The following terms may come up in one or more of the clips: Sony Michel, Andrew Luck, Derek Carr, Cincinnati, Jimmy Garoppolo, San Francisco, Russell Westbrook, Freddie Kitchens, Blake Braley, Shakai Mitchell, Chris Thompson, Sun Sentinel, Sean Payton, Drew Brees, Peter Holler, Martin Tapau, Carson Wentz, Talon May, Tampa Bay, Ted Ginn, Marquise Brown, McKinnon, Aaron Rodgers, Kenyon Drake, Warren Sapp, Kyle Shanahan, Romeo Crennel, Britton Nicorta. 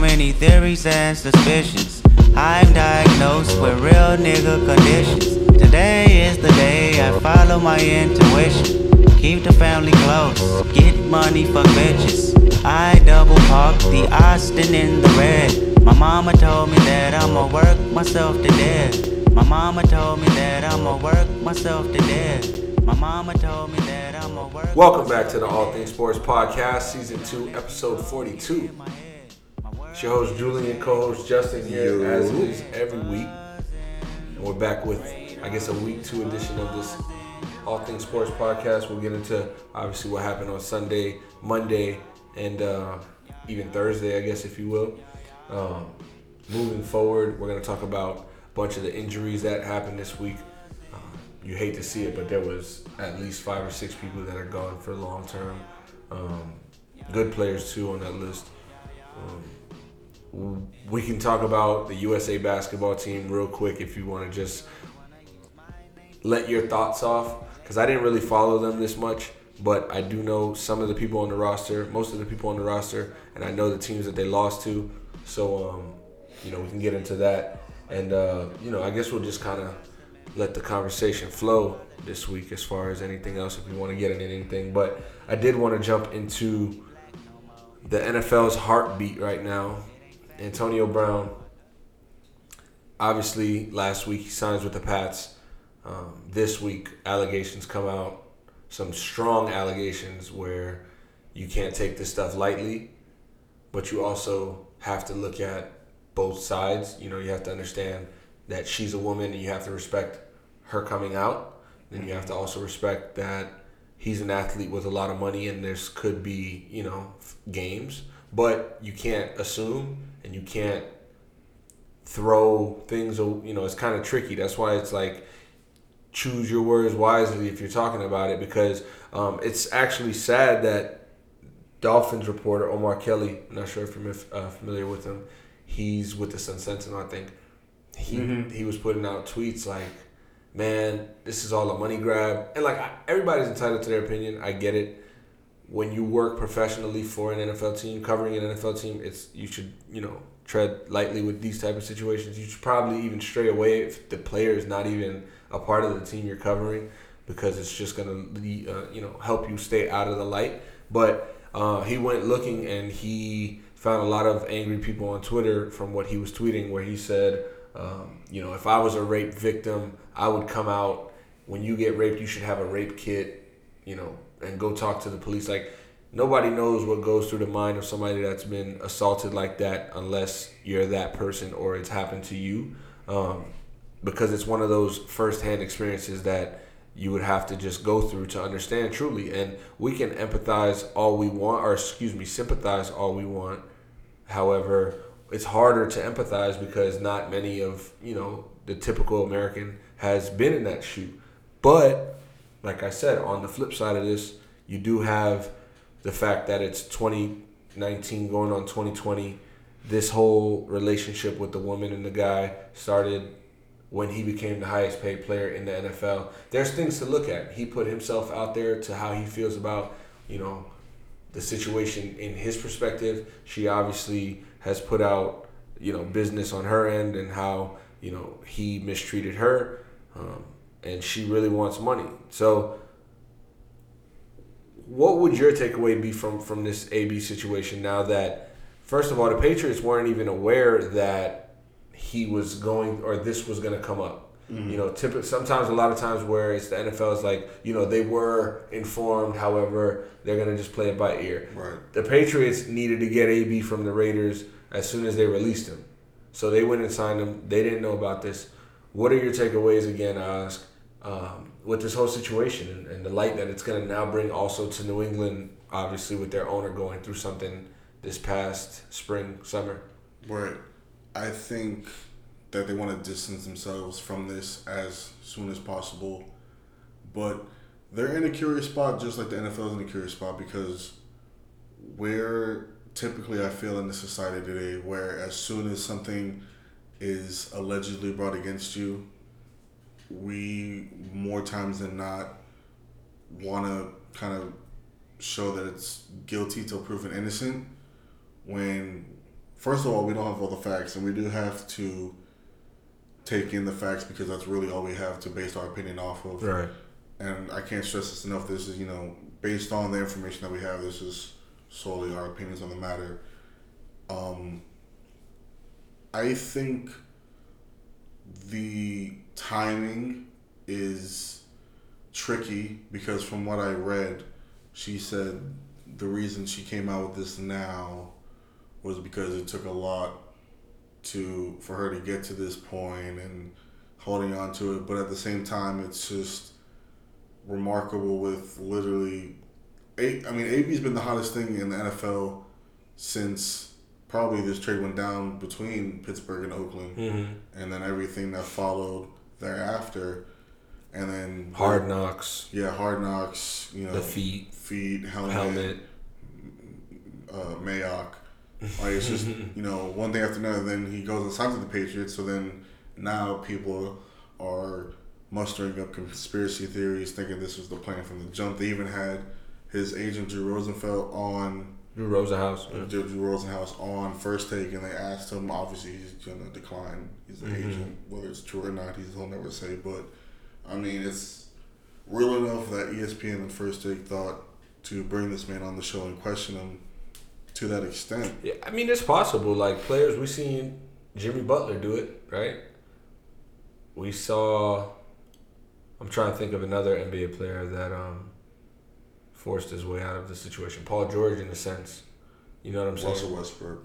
many theories and suspicions. I'm diagnosed with real nigga conditions. Today is the day I follow my intuition. Keep the family close, get money for bitches. I double park the Austin in the red. My mama told me that I'ma work myself to death. My mama told me that I'ma work myself to death. My mama told me that I'ma work. Welcome back to the All Things Sports Podcast, Season 2, Episode 42. It's your host Julian, co-host Justin here, as it is every week. And we're back with, I guess, a week two edition of this All Things Sports Podcast. We'll get into, obviously, what happened on Sunday, Monday, and even Thursday, I guess, if you will. Moving forward, we're going to talk about a bunch of the injuries that happened this week. You hate to see it, but there was at least 5 or 6 people that are gone for long term. Good players, too, on that list. We can talk about the USA basketball team real quick if you want to just let your thoughts off, because I didn't really follow them this much, but I do know some of the people on the roster, most of the people on the roster, and I know the teams that they lost to. So, we can get into that. And, I guess we'll just kind of let the conversation flow this week as far as anything else, if we want to get into anything. But I did want to jump into the NFL's heartbeat right now. Antonio Brown, obviously, last week he signs with the Pats. This week, allegations come out, some strong allegations where you can't take this stuff lightly, but you also have to look at both sides. You have to understand that she's a woman and you have to respect her coming out. Then you have to also respect that he's an athlete with a lot of money and there could be, games. But you can't assume and you can't throw things, it's kind of tricky. That's why it's like, choose your words wisely if you're talking about it, because it's actually sad that Dolphins reporter Omar Kelly, I'm not sure if you're familiar with him, he's with the Sun Sentinel, I think. He was putting out tweets like, man, this is all a money grab. And everybody's entitled to their opinion. I get it. When you work professionally for an NFL team, covering an NFL team, you should tread lightly with these type of situations. You should probably even stray away if the player is not even a part of the team you're covering, because it's just going to help you stay out of the light. But he went looking and he found a lot of angry people on Twitter from what he was tweeting, where he said, if I was a rape victim, I would come out. When you get raped, you should have a rape kit, and go talk to the police. Nobody knows what goes through the mind of somebody that's been assaulted like that unless you're that person or it's happened to you, because it's one of those firsthand experiences that you would have to just go through to understand truly. And we can sympathize all we want. However, it's harder to empathize because not many of, the typical American has been in that shoe. But like I said, on the flip side of this, you do have the fact that it's 2019 going on 2020, this whole relationship with the woman and the guy started when he became the highest paid player in the NFL. There's things to look at. He put himself out there to how he feels about, the situation in his perspective. She obviously has put out, business on her end and how, he mistreated her, and she really wants money. So what would your takeaway be from this AB situation now that, first of all, the Patriots weren't even aware that he was going or this was going to come up? Mm-hmm. Sometimes a lot of times where it's the NFL is like, they were informed. However, they're going to just play it by ear. Right. The Patriots needed to get AB from the Raiders as soon as they released him. So they went and signed him. They didn't know about this. What are your takeaways again, I ask? With this whole situation and the light that it's going to now bring also to New England, obviously with their owner going through something this past spring, summer. Right. I think that they want to distance themselves from this as soon as possible. But they're in a curious spot, just like the NFL is in a curious spot, because we're typically, I feel, in the society today where as soon as something is allegedly brought against you, we more times than not want to kind of show that it's guilty till proven innocent, when first of all, we don't have all the facts, and we do have to take in the facts because that's really all we have to base our opinion off of. Right. And I can't stress this enough. This is, you know, based on the information that we have, this is solely our opinions on the matter. I think the timing is tricky because from what I read, she said the reason she came out with this now was because it took a lot for her to get to this point and holding on to it. But at the same time, it's just remarkable with literally... AB's been the hottest thing in the NFL since probably this trade went down between Pittsburgh and Oakland. Mm-hmm. And then everything that followed thereafter. And then... Hard Knocks. Yeah, Hard Knocks. You know, the feet. Helmet. Mayock. Like, it's just, you know, one thing after another. Then he goes and signs with the Patriots. So then now people are mustering up conspiracy theories, thinking this was the plan from the jump. They even had his agent, Drew Rosenhaus on First Take, and they asked him. Obviously, he's going to decline. He's an agent. Whether it's true or not, he'll never say. But, I mean, it's real enough that ESPN and First Take thought to bring this man on the show and question him to that extent. Yeah, I mean, it's possible. Like, players, we've seen Jimmy Butler do it, right? We saw... I'm trying to think of another NBA player that forced his way out of the situation. Paul George, in a sense. You know what I'm saying? Russell Westbrook.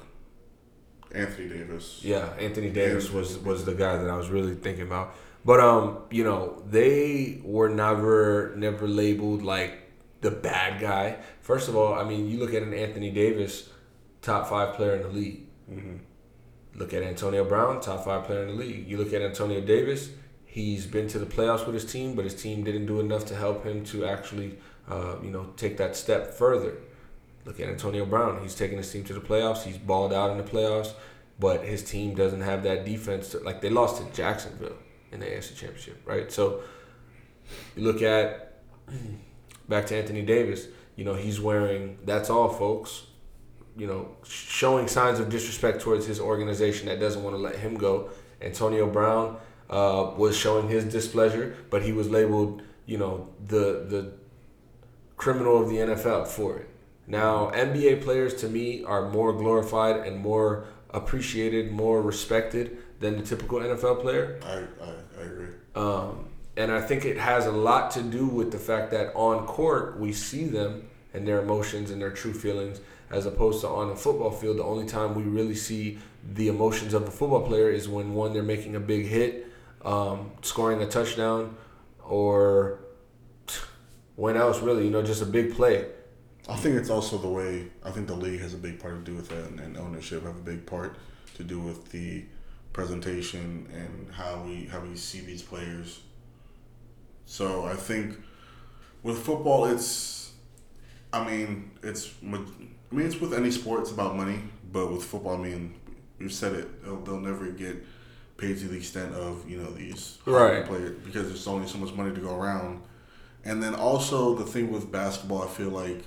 Anthony Davis. Yeah, Anthony Davis was the guy that I was really thinking about. But, you know, they were never labeled, like, the bad guy. First of all, I mean, you look at an Anthony Davis, top five player in the league. Mm-hmm. Look at Antonio Brown, top five player in the league. You look at Antonio Davis, he's been to the playoffs with his team, but his team didn't do enough to help him to actually, you know, take that step further. Look at Antonio Brown. He's taking his team to the playoffs. He's balled out in the playoffs, but his team doesn't have that defense. Like, they lost to Jacksonville in the AFC Championship, right? So you look at... Back to Anthony Davis, you know, he's wearing, that's all, folks, you know, showing signs of disrespect towards his organization that doesn't want to let him go. Antonio Brown was showing his displeasure, but he was labeled, you know, the criminal of the NFL for it. Now, NBA players, to me, are more glorified and more appreciated, more respected than the typical NFL player. I agree. And I think it has a lot to do with the fact that on court, we see them and their emotions and their true feelings, as opposed to on a football field. The only time we really see the emotions of a football player is when, one, they're making a big hit, scoring a touchdown, or when else, really, you know, just a big play. I think it's also the way, I think the league has a big part to do with that, and ownership have a big part to do with the presentation and how we see these players. So I think with football, it's with any sport, it's about money. But with football, I mean, we've said it, they'll never get paid to the extent of, you know, these right players, because there's only so much money to go around. And then also the thing with basketball, I feel like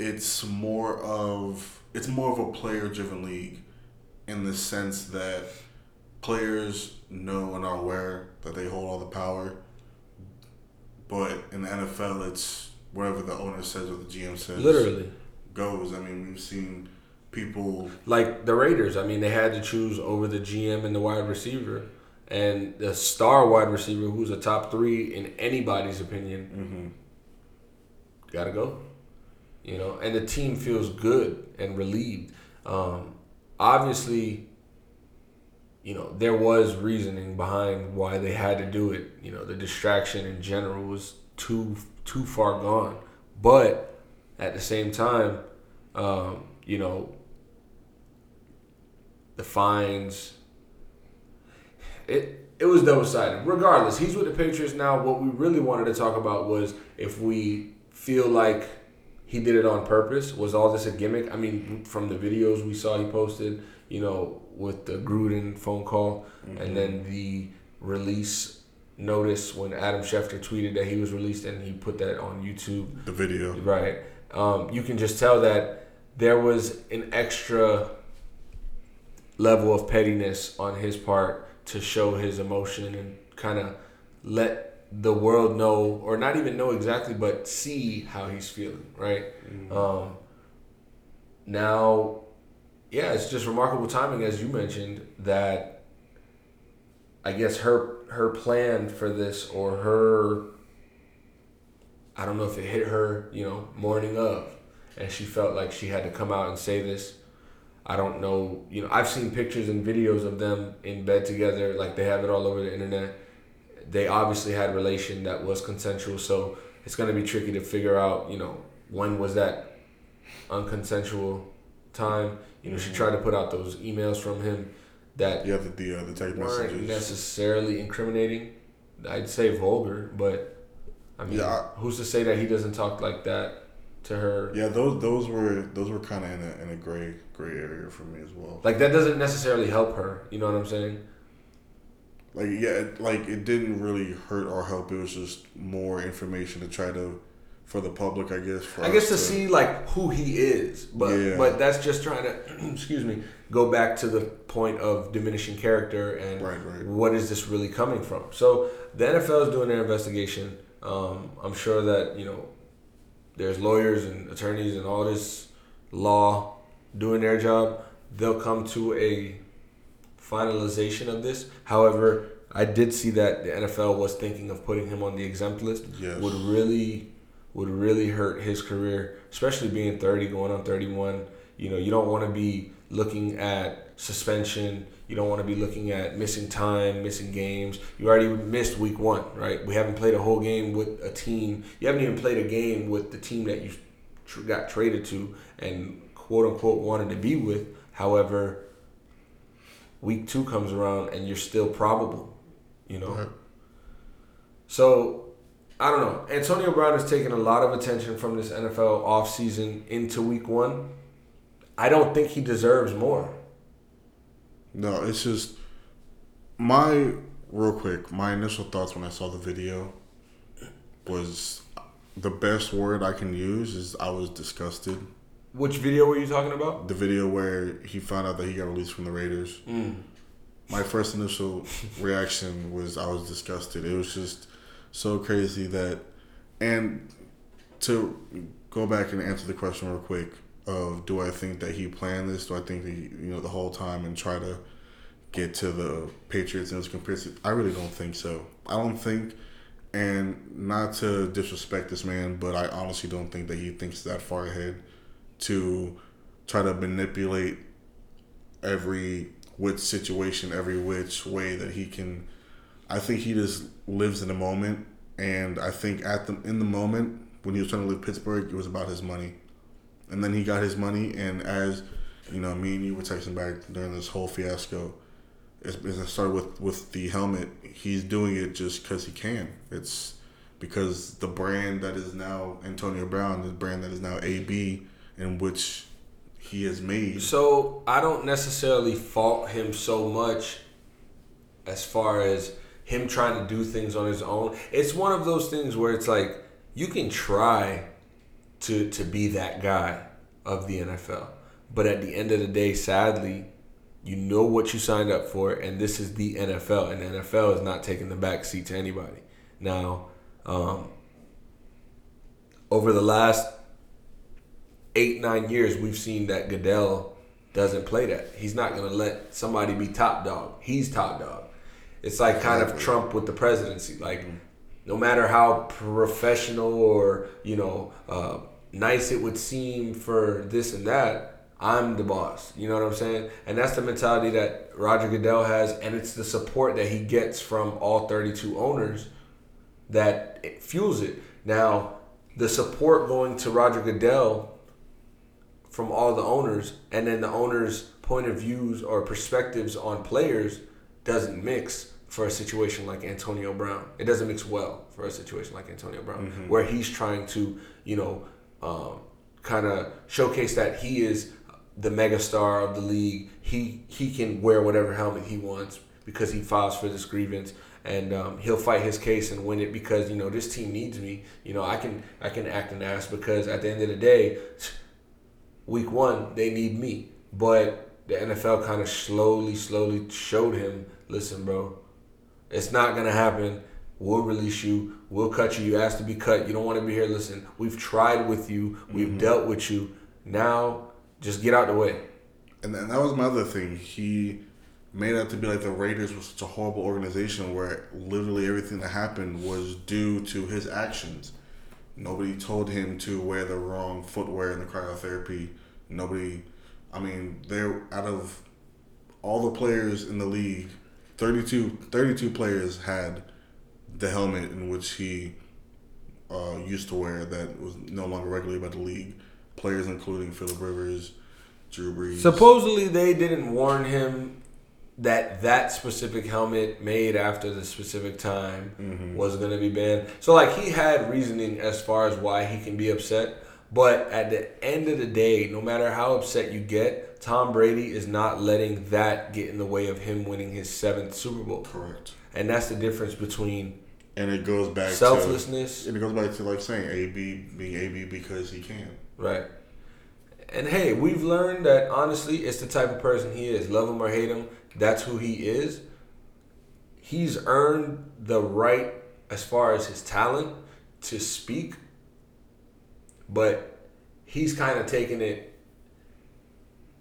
it's more of a player-driven league, in the sense that players know and are aware that they hold all the power. But in the NFL, it's whatever the owner says or the GM says. Literally. Goes. I mean, we've seen people... Like the Raiders. I mean, they had to choose over the GM and the wide receiver. And the star wide receiver, who's a top three in anybody's opinion, got to go. You know, and the team feels good and relieved. Obviously... You know, there was reasoning behind why they had to do it. You know, the distraction in general was too far gone. But at the same time, you know, the fines, it was double-sided. Regardless, he's with the Patriots now. What we really wanted to talk about was if we feel like he did it on purpose. Was all this a gimmick? I mean, from the videos we saw he posted, you know, with the Gruden phone call, and then the release notice when Adam Schefter tweeted that he was released, and he put that on YouTube. The video. Right. You can just tell that there was an extra level of pettiness on his part to show his emotion and kind of let the world know, or not even know exactly, but see how he's feeling, right? Mm-hmm. Now, yeah, it's just remarkable timing, as you mentioned, that I guess her plan for this, or her, I don't know if it hit her, morning of, and she felt like she had to come out and say this. I don't know, I've seen pictures and videos of them in bed together, like they have it all over the internet. They obviously had relation that was consensual, so it's going to be tricky to figure out, when was that unconsensual time. She tried to put out those emails from him that the text weren't necessarily incriminating. I'd say vulgar, but who's to say that he doesn't talk like that to her? Yeah, those were kind of in a gray area for me as well. Like, that doesn't necessarily help her. You know what I'm saying? Like, yeah, like, it didn't really hurt or help. It was just more information to try to, for the public, I guess. To see, like, who he is. But yeah. But that's just trying to, excuse me, go back to the point of diminishing character and what is this really coming from. So the NFL is doing their investigation. I'm sure that, there's lawyers and attorneys and all this law doing their job. They'll come to a finalization of this. However, I did see that the NFL was thinking of putting him on the exempt list. Yes. Would really hurt his career, especially being 30, going on 31. You don't want to be looking at suspension. You don't want to be looking at missing time, missing games. You already missed week one, right? We haven't played a whole game with a team. You haven't even played a game with the team that you got traded to and quote-unquote wanted to be with. However, week two comes around and you're still probable, Right. So, I don't know. Antonio Brown has taken a lot of attention from this NFL offseason into week one. I don't think he deserves more. No, it's just my initial thoughts when I saw the video was, the best word I can use is, I was disgusted. Which video were you talking about? The video where he found out that he got released from the Raiders. Mm. My first initial reaction was, I was disgusted. It was just so crazy that, and to go back and answer the question real quick, of, do I think that he planned this? Do I think that he, the whole time and try to get to the Patriots and his comparison? I really don't think so. I don't think, and not to disrespect this man, but I honestly don't think that he thinks that far ahead to try to manipulate every which way that he can. I think he just lives in the moment, and I think in the moment when he was trying to leave Pittsburgh, it was about his money. And then he got his money, and as me and you were texting back during this whole fiasco, it started with the helmet. He's doing it just because he can. It's because the brand that is now Antonio Brown, the brand that is now AB, in which he has made. So I don't necessarily fault him so much as far as him trying to do things on his own. It's one of those things where it's like, you can try to be that guy of the NFL. But at the end of the day, sadly, you know what you signed up for, and this is the NFL, and the NFL is not taking the back seat to anybody. Now, over the last 8-9 years, we've seen that Goodell doesn't play that. He's not going to let somebody be top dog. He's top dog. It's like kind of Trump with the presidency. Like, no matter how professional or, nice it would seem for this and that, I'm the boss. You know what I'm saying? And that's the mentality that Roger Goodell has, and it's the support that he gets from all 32 owners that it fuels it. Now, the support going to Roger Goodell from all the owners, and then the owners' point of views or perspectives on players doesn't mix for a situation like Antonio Brown. It doesn't mix well for a situation like Antonio Brown, where he's trying to, kind of showcase that he is the megastar of the league. He can wear whatever helmet he wants because he files for this grievance, and he'll fight his case and win it because, this team needs me. I can act an ass because at the end of the day, week one, they need me. But the NFL kind of slowly showed him, listen, bro, it's not going to happen. We'll release you. We'll cut you. You asked to be cut. You don't want to be here. Listen, we've tried with you. We've dealt with you. Now, just get out the way. And that was my other thing. He made out to be like the Raiders was such a horrible organization where literally everything that happened was due to his actions. Nobody told him to wear the wrong footwear in the cryotherapy. Nobody, I mean, they're out of all the players in the league, 32 players had the helmet in which he used to wear that was no longer regulated by the league. Players including Phillip Rivers, Drew Brees. Supposedly they didn't warn him that specific helmet made after the specific time was going to be banned. So, like, he had reasoning as far as why he can be upset. But at the end of the day, no matter how upset you get, Tom Brady is not letting that get in the way of him winning his 7th Super Bowl. Correct. And that's the difference between selflessness. And it goes back to, like, saying AB being AB because he can. Right. And, hey, we've learned that, honestly, it's the type of person he is. Love him or hate him. That's who he is. He's earned the right as far as his talent to speak, but he's kind of taken it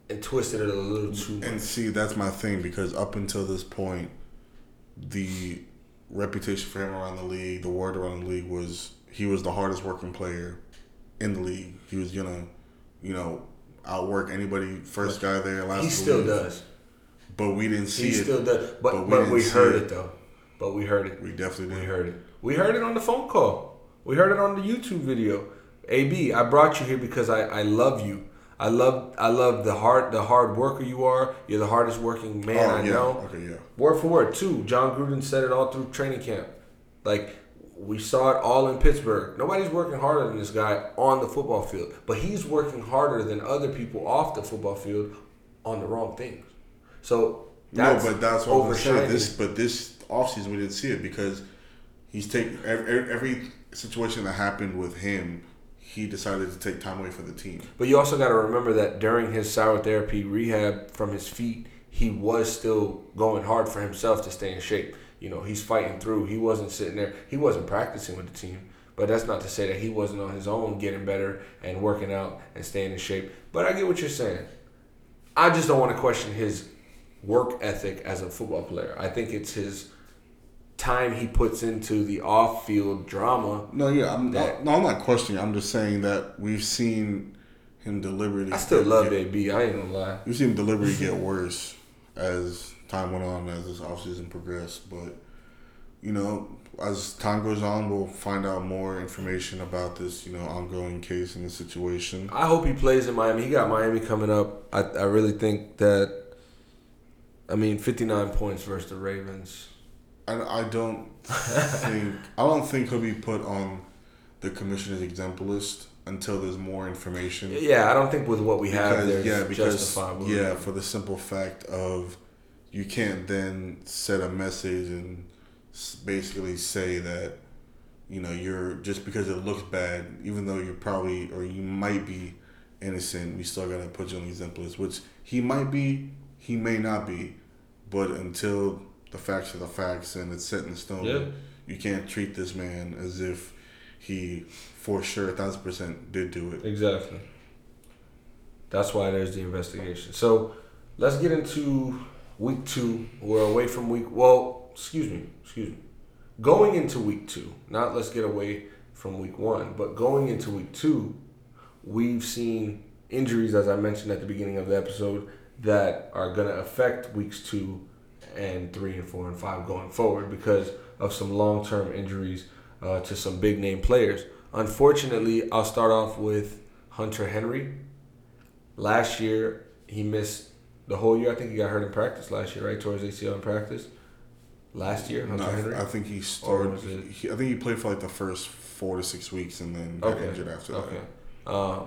and twisted it a little too much. And see, that's my thing, because up until this point, the reputation for him around the league, the word around the league was he was the hardest working player in the league. He was gonna, outwork anybody, first guy there, last guy. He still does. But we didn't see it. He still does. But we heard it, though. But we heard it. We definitely did. We heard it. We heard it on the phone call. We heard it on the YouTube video. AB, I brought you here because I love you. I love the hard worker you are. You're the hardest working man know. Okay, yeah. Word for word, too. John Gruden said it all through training camp. Like, we saw it all in Pittsburgh. Nobody's working harder than this guy on the football field. But he's working harder than other people off the football field on the wrong things. So that's what I'm saying. This offseason we didn't see it because he's taking every situation that happened with him. He decided to take time away from the team. But you also got to remember that during his cryotherapy rehab from his feet, he was still going hard for himself to stay in shape. He's fighting through. He wasn't sitting there. He wasn't practicing with the team. But that's not to say that he wasn't on his own getting better and working out and staying in shape. But I get what you're saying. I just don't want to question his work ethic as a football player. I think it's his time he puts into the off-field drama. No, yeah, I'm not questioning. I'm just saying that we've seen him deliberately. I still love AB. I ain't gonna lie. We've seen him deliberately get worse as time went on, as this offseason progressed. But as time goes on, we'll find out more information about this, ongoing case and the situation. I hope he plays in Miami. He got Miami coming up. I really think that. 59 points versus the Ravens. I don't think he'll be put on the commissioner's exempt list until there's more information. Yeah, I don't think with what we have there's justifiable. Yeah, for the simple fact of you can't then set a message and basically say that you're just because it looks bad, even though you're probably or you might be innocent, we still gotta put you on the exempt list, which he might be. He may not be, but until the facts are the facts and it's set in stone, You can't treat this man as if he for sure 1,000% did do it. Exactly. That's why there's the investigation. So let's get into week 2. We're away from week. Well, excuse me. Going into week 2, not let's get away from week 1, but going into week 2, we've seen injuries, as I mentioned at the beginning of the episode, that are going to affect weeks 2 and 3 and 4 and 5 going forward because of some long-term injuries to some big-name players. Unfortunately, I'll start off with Hunter Henry. Last year, he missed the whole year. I think he got hurt in practice last year, right? Towards ACL in practice. Last year, Henry? I think he started. I think he played for like the first 4 to 6 weeks and then got injured after that.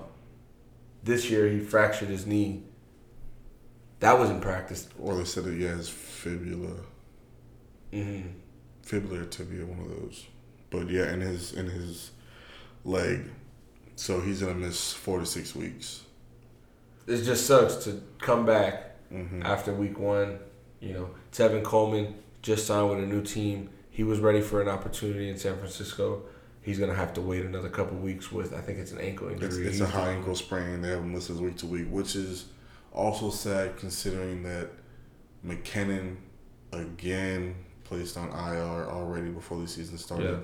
This year, he fractured his knee. That was in practice. Or they said that, his fibula. Mm-hmm. Fibula or tibia, one of those. But, yeah, in his leg. So he's going to miss 4 to 6 weeks. It just sucks to come back after week one. You know, Tevin Coleman just signed with a new team. He was ready for an opportunity in San Francisco. He's going to have to wait another couple weeks with, I think it's an ankle injury. It's a high ankle sprain. They have him listed week to week, which is also sad considering that McKinnon, again, placed on IR already before the season started. Yeah.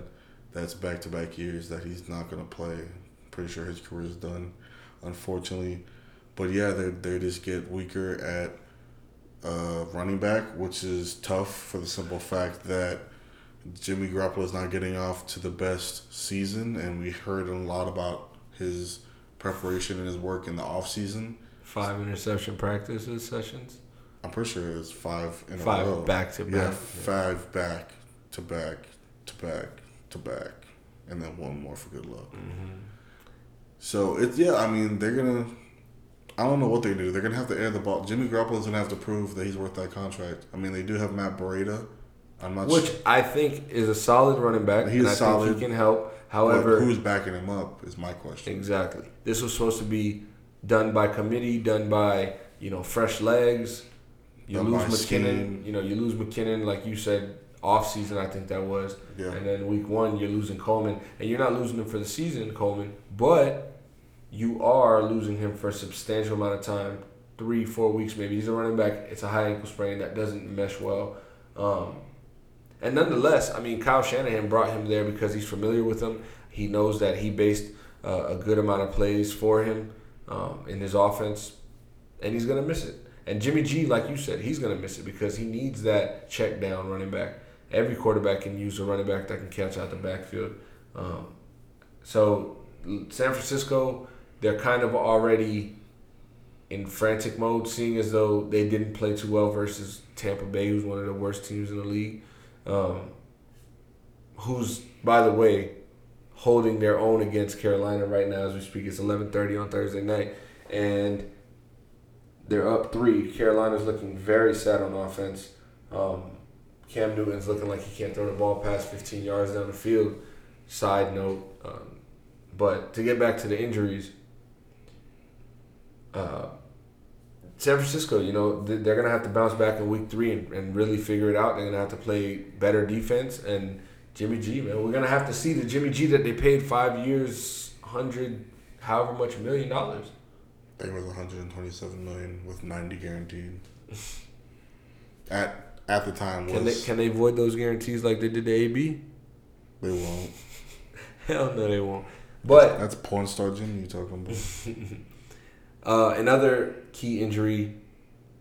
That's back-to-back years that he's not going to play. Pretty sure his career is done, unfortunately. But, yeah, they just get weaker at running back, which is tough for the simple fact that Jimmy Garoppolo is not getting off to the best season, and we heard a lot about his preparation and his work in the offseason. 5 interception practices sessions? I'm pretty sure it was 5 in a row. 5 back-to-back. Yeah, 5 back-to-back, and then one more for good luck. Mm-hmm. So, they're going to – I don't know what they do. They're going to have to air the ball. Jimmy Garoppolo's going to have to prove that he's worth that contract. I mean, they do have Matt Breida. Which I think is a solid running back. He's solid. I think he can help. However, who's backing him up is my question. Exactly. This was supposed to be done by committee, done by, fresh legs. You lose McKinnon. You lose McKinnon, like you said, off season, I think that was. Yeah. And then week one, you're losing Coleman. And you're not losing him for the season, Coleman, but you are losing him for a substantial amount of time, 3-4 weeks maybe. He's a running back. It's a high ankle sprain that doesn't mesh well. And nonetheless, Kyle Shanahan brought him there because he's familiar with him. He knows that he based a good amount of plays for him in his offense, and he's going to miss it. And Jimmy G, like you said, he's going to miss it because he needs that check down running back. Every quarterback can use a running back that can catch out the backfield. So San Francisco, they're kind of already in frantic mode, seeing as though they didn't play too well versus Tampa Bay, who's one of the worst teams in the league. Who's, by the way, holding their own against Carolina right now as we speak. It's 11:30 on Thursday night, and they're up 3. Carolina's looking very sad on offense. Cam Newton's looking like he can't throw the ball past 15 yards down the field. Side note. But to get back to the injuries, San Francisco, they're going to have to bounce back in week 3 and really figure it out. They're going to have to play better defense. And Jimmy G, man, we're going to have to see the Jimmy G that they paid 5 years, $100 million. I think it was $127 million with 90 guaranteed. At the time was... Can they void those guarantees like they did to AB? They won't. Hell no, they won't. But that's porn star Jimmy you talking about. Another key injury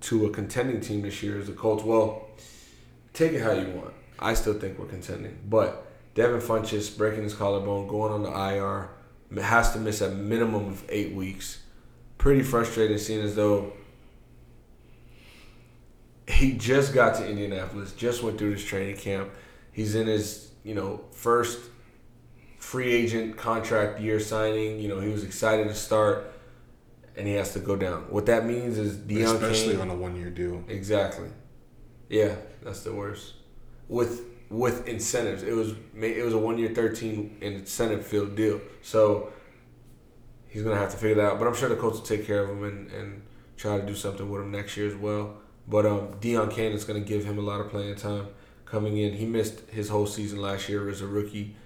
to a contending team this year is the Colts. Well, take it how you want. I still think we're contending. But Devin Funchess breaking his collarbone, going on the IR, has to miss a minimum of 8 weeks. Pretty frustrating, seeing as though he just got to Indianapolis, just went through this training camp. He's in his, first free agent contract year signing. He was excited to start. And he has to go down. What that means is Deion especially Kane, on a 1-year deal. Exactly. Yeah, that's the worst. With incentives, it was a 1-year $13 incentive field deal. So he's gonna have to figure that out. But I'm sure the Colts will take care of him and try to do something with him next year as well. But Deion Kane is gonna give him a lot of playing time coming in. He missed his whole season last year as a rookie.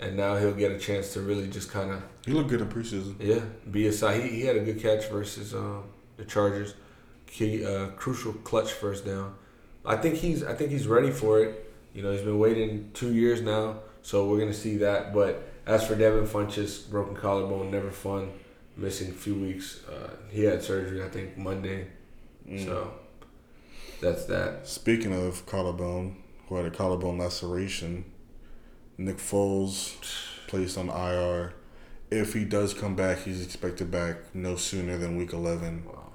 And now he'll get a chance to really just kind of... He looked good in preseason. Yeah, be aside. He had a good catch versus the Chargers. Crucial clutch first down. I think he's ready for it. He's been waiting 2 years now, so we're going to see that. But as for Devin Funchess, broken collarbone, never fun, missing a few weeks. He had surgery, I think, Monday. So that's that. Speaking of collarbone, who had a collarbone laceration... Nick Foles placed on IR. If he does come back, he's expected back no sooner than week 11. Wow.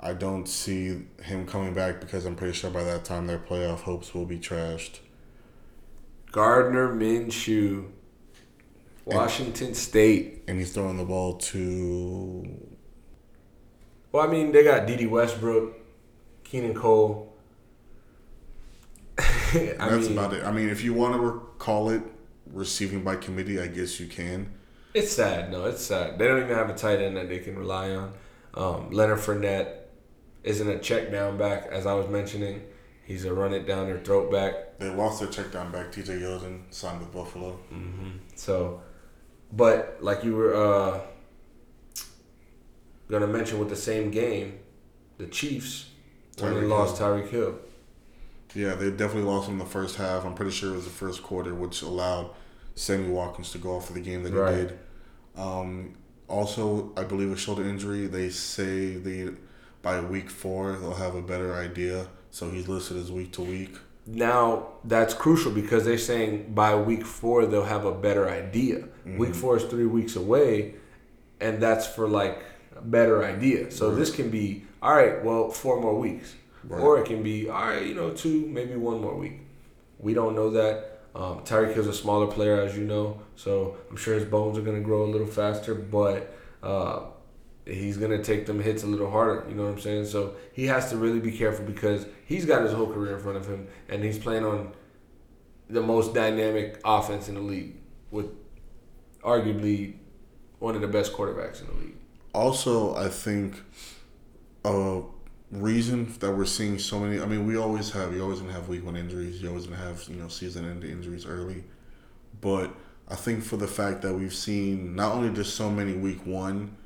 I don't see him coming back because I'm pretty sure by that time their playoff hopes will be trashed. Gardner Minshew, Washington State. And he's throwing the ball to... Well, they got Dede Westbrook, Keenan Cole. That's about it. If you want to call it receiving by committee, I guess you can. It's sad. No, it's sad. They don't even have a tight end that they can rely on. Leonard Fournette, isn't a check down back, as I was mentioning. He's a run it down their throat back. They lost their check down back. TJ Yeldon signed with Buffalo. Mm-hmm. So, but like you were going to mention with the same game, the Chiefs only lost Tyreek Hill. Yeah, they definitely lost him in the first half. I'm pretty sure it was the first quarter, which allowed Sammy Watkins to go off for the game that he did. Also, I believe a shoulder injury. They say by week 4 they'll have a better idea. So he's listed as week to week. Now, that's crucial because they're saying by week 4 they'll have a better idea. Mm-hmm. Week 4 is 3 weeks away, and that's for like a better idea. So this can be, all right, well, 4 more weeks. Right. Or it can be, all right, 2, maybe 1 more week. We don't know that. Tyreek Hill's a smaller player, as you know, so I'm sure his bones are going to grow a little faster, but he's going to take them hits a little harder, you know what I'm saying? So he has to really be careful because he's got his whole career in front of him, and he's playing on the most dynamic offense in the league with arguably one of the best quarterbacks in the league. Also, I think reason that we're seeing so many, you're always going to have week 1 injuries, you're always going to have, season end injuries early. But I think for the fact that we've seen not only just so many week 1,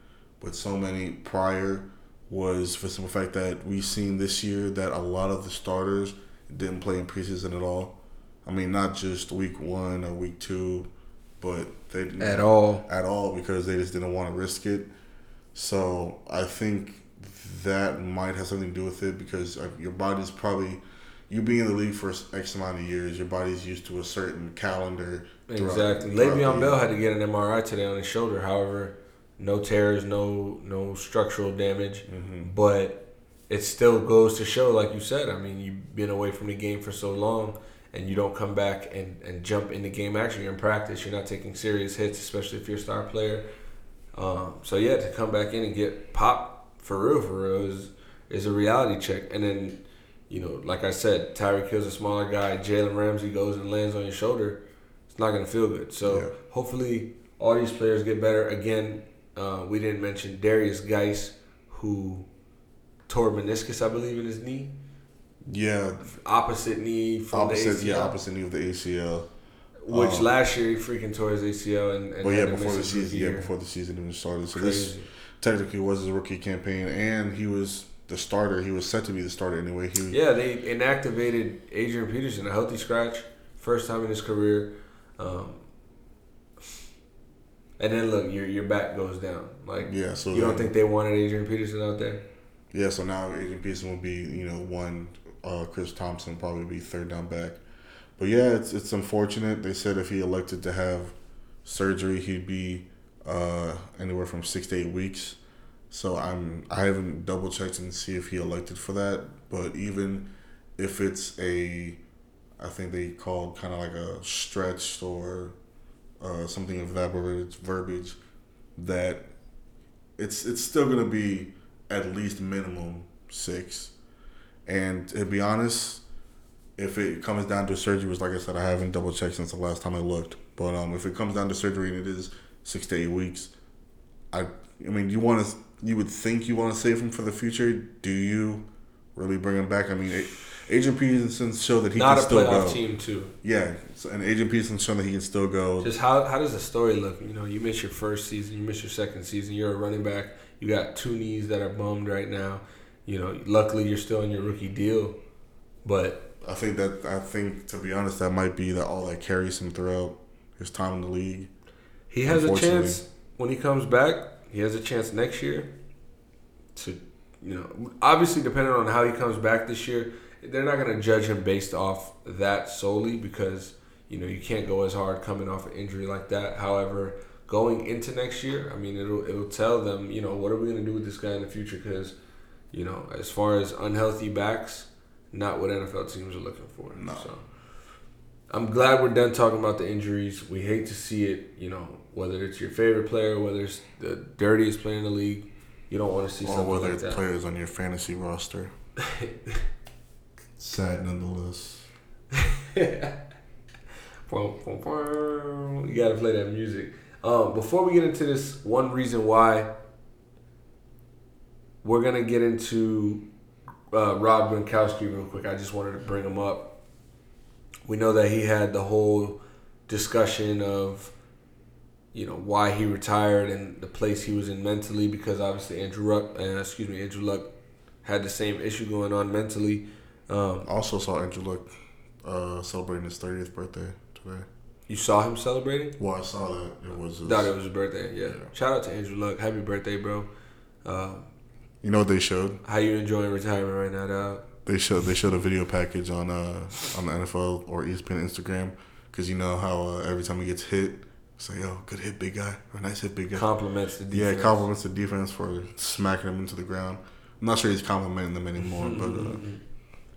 but so many prior, was for the simple fact that we've seen this year that a lot of the starters didn't play in preseason at all. Not just week 1 or week 2, but they didn't at all because they just didn't want to risk it. So I think that might have something to do with it because your body's probably, you being in the league for X amount of years, your body's used to a certain calendar. Exactly. Le'Veon Bell had to get an MRI today on his shoulder. However, no tears, no structural damage. Mm-hmm. But it still goes to show, like you said, you've been away from the game for so long and you don't come back and jump into game action. You're in practice. You're not taking serious hits, especially if you're a star player. To come back in and get popped, for real, is a reality check. And then, like I said, Tyreek Hill's a smaller guy. Jalen Ramsey goes and lands on your shoulder. It's not going to feel good. So Hopefully all these players get better. Again, we didn't mention Darius Geis, who tore meniscus, I believe, in his knee. Yeah. Opposite knee of the ACL. Which last year he freaking tore his ACL. Before the season even started. So crazy. This technically was his rookie campaign, and he was the starter. He was set to be the starter anyway. They inactivated Adrian Peterson, a healthy scratch, first time in his career. And then, look, your back goes down. You don't think they wanted Adrian Peterson out there? Yeah, so now Adrian Peterson will be, Chris Thompson probably be third down back. But, yeah, it's unfortunate. They said if he elected to have surgery, he'd be anywhere from 6 to 8 weeks. So I haven't double checked and see if he elected for that. But even if it's I think they call kind of like a stretched or something of that verbiage, that it's still gonna be at least minimum 6. And to be honest, if it comes down to surgery, which like I said, I haven't double checked since the last time I looked. But if it comes down to surgery and it is 6 to 8 weeks, you would think you want to save him for the future. Do you really bring him back? Adrian Peterson showed that he can still go. Not a playoff team too. Yeah, and Adrian Peterson showed that he can still go. Just how does the story look? You miss your first season, you miss your second season. You're a running back. You got 2 knees that are bummed right now. Luckily you're still in your rookie deal, but I think to be honest, that might be all that carries him throughout his time in the league. He has a chance when he comes back. He has a chance next year to, obviously depending on how he comes back this year, they're not going to judge him based off that solely because, you can't go as hard coming off an injury like that. However, going into next year, it'll tell them, what are we going to do with this guy in the future? Because, as far as unhealthy backs, not what NFL teams are looking for. No. So I'm glad we're done talking about the injuries. We hate to see it, whether it's your favorite player, whether it's the dirtiest player in the league. You don't want to see something like that. Or whether it's players on your fantasy roster. Sad nonetheless. You got to play that music. Before we get into this, one reason why, we're going to get into Rob Gronkowski real quick. I just wanted to bring him up. We know that he had the whole discussion of, you know, why he retired and the place he was in mentally, because obviously Andrew Luck had the same issue going on mentally. Also saw Andrew Luck celebrating his 30th birthday today. You saw him celebrating? Well, I saw that. It was his birthday, yeah. Shout out to Andrew Luck. Happy birthday, bro. You know what they showed? How you enjoying retirement right now, dog? They showed a video package on the NFL or ESPN Instagram, because you know how every time he gets hit, it's like, yo, good hit, big guy. Or nice hit, big guy. Compliments the defense. Yeah, compliments the defense for smacking him into the ground. I'm not sure he's complimenting them anymore,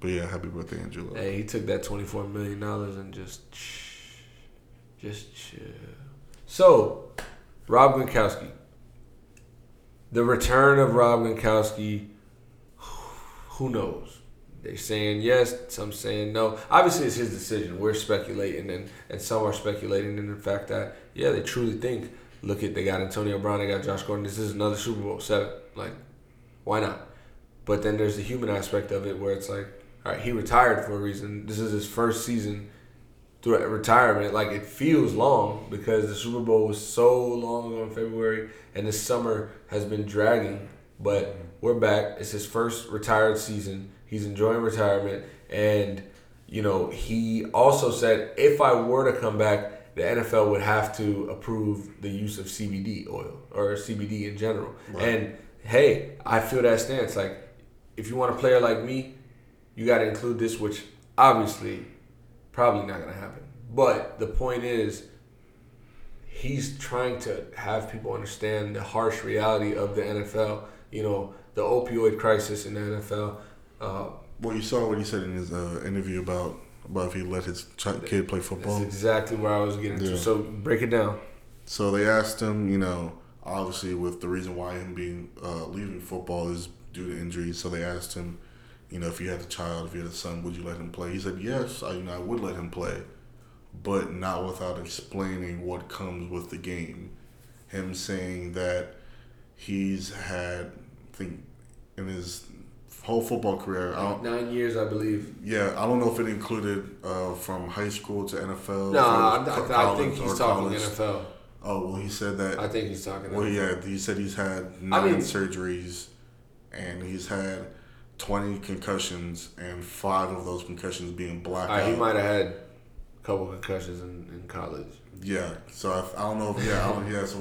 but yeah, happy birthday, Andrew Luck. Hey, he took that $24 million and just chill. So, Rob Gronkowski. The return of Rob Gronkowski, who knows? They're saying yes, some saying no. Obviously, it's his decision. We're speculating, and some are speculating in the fact that, yeah, they truly think, they got Antonio Brown, they got Josh Gordon. This is another Super Bowl VII. Like, why not? But then there's the human aspect of it where it's like, all right, he retired for a reason. This is his first season through retirement. Like, it feels long because the Super Bowl was so long ago in February, and this summer has been dragging. But we're back. It's his first retired season. He's enjoying retirement. And, you know, he also said if I were to come back, the NFL would have to approve the use of CBD oil or CBD in general. Right. And, hey, I feel that stance. Like, if you want a player like me, you got to include this, which obviously probably not going to happen. But the point is, he's trying to have people understand the harsh reality of the NFL, you know, the opioid crisis in the NFL. Well, you saw what he said in his interview about if he let his kid play football. That's exactly where I was getting to. So break it down. So they asked him, you know, obviously with the reason why him being leaving football is due to injuries. So they asked him, you know, if you had a child, if you had a son, would you let him play? He said, yes, I would let him play, but not without explaining what comes with the game. Him saying that he's had, I think, in his whole football career. 9 years, I believe. Yeah, I don't know if it included from high school to NFL. No, I think he's talking NFL. Oh, well, he said that. I think he's talking NFL. Well, yeah, he said he's had 9 surgeries, and he's had 20 concussions, and 5 of those concussions being blackout. He might have had couple concussions in college. Yeah, so I don't know if so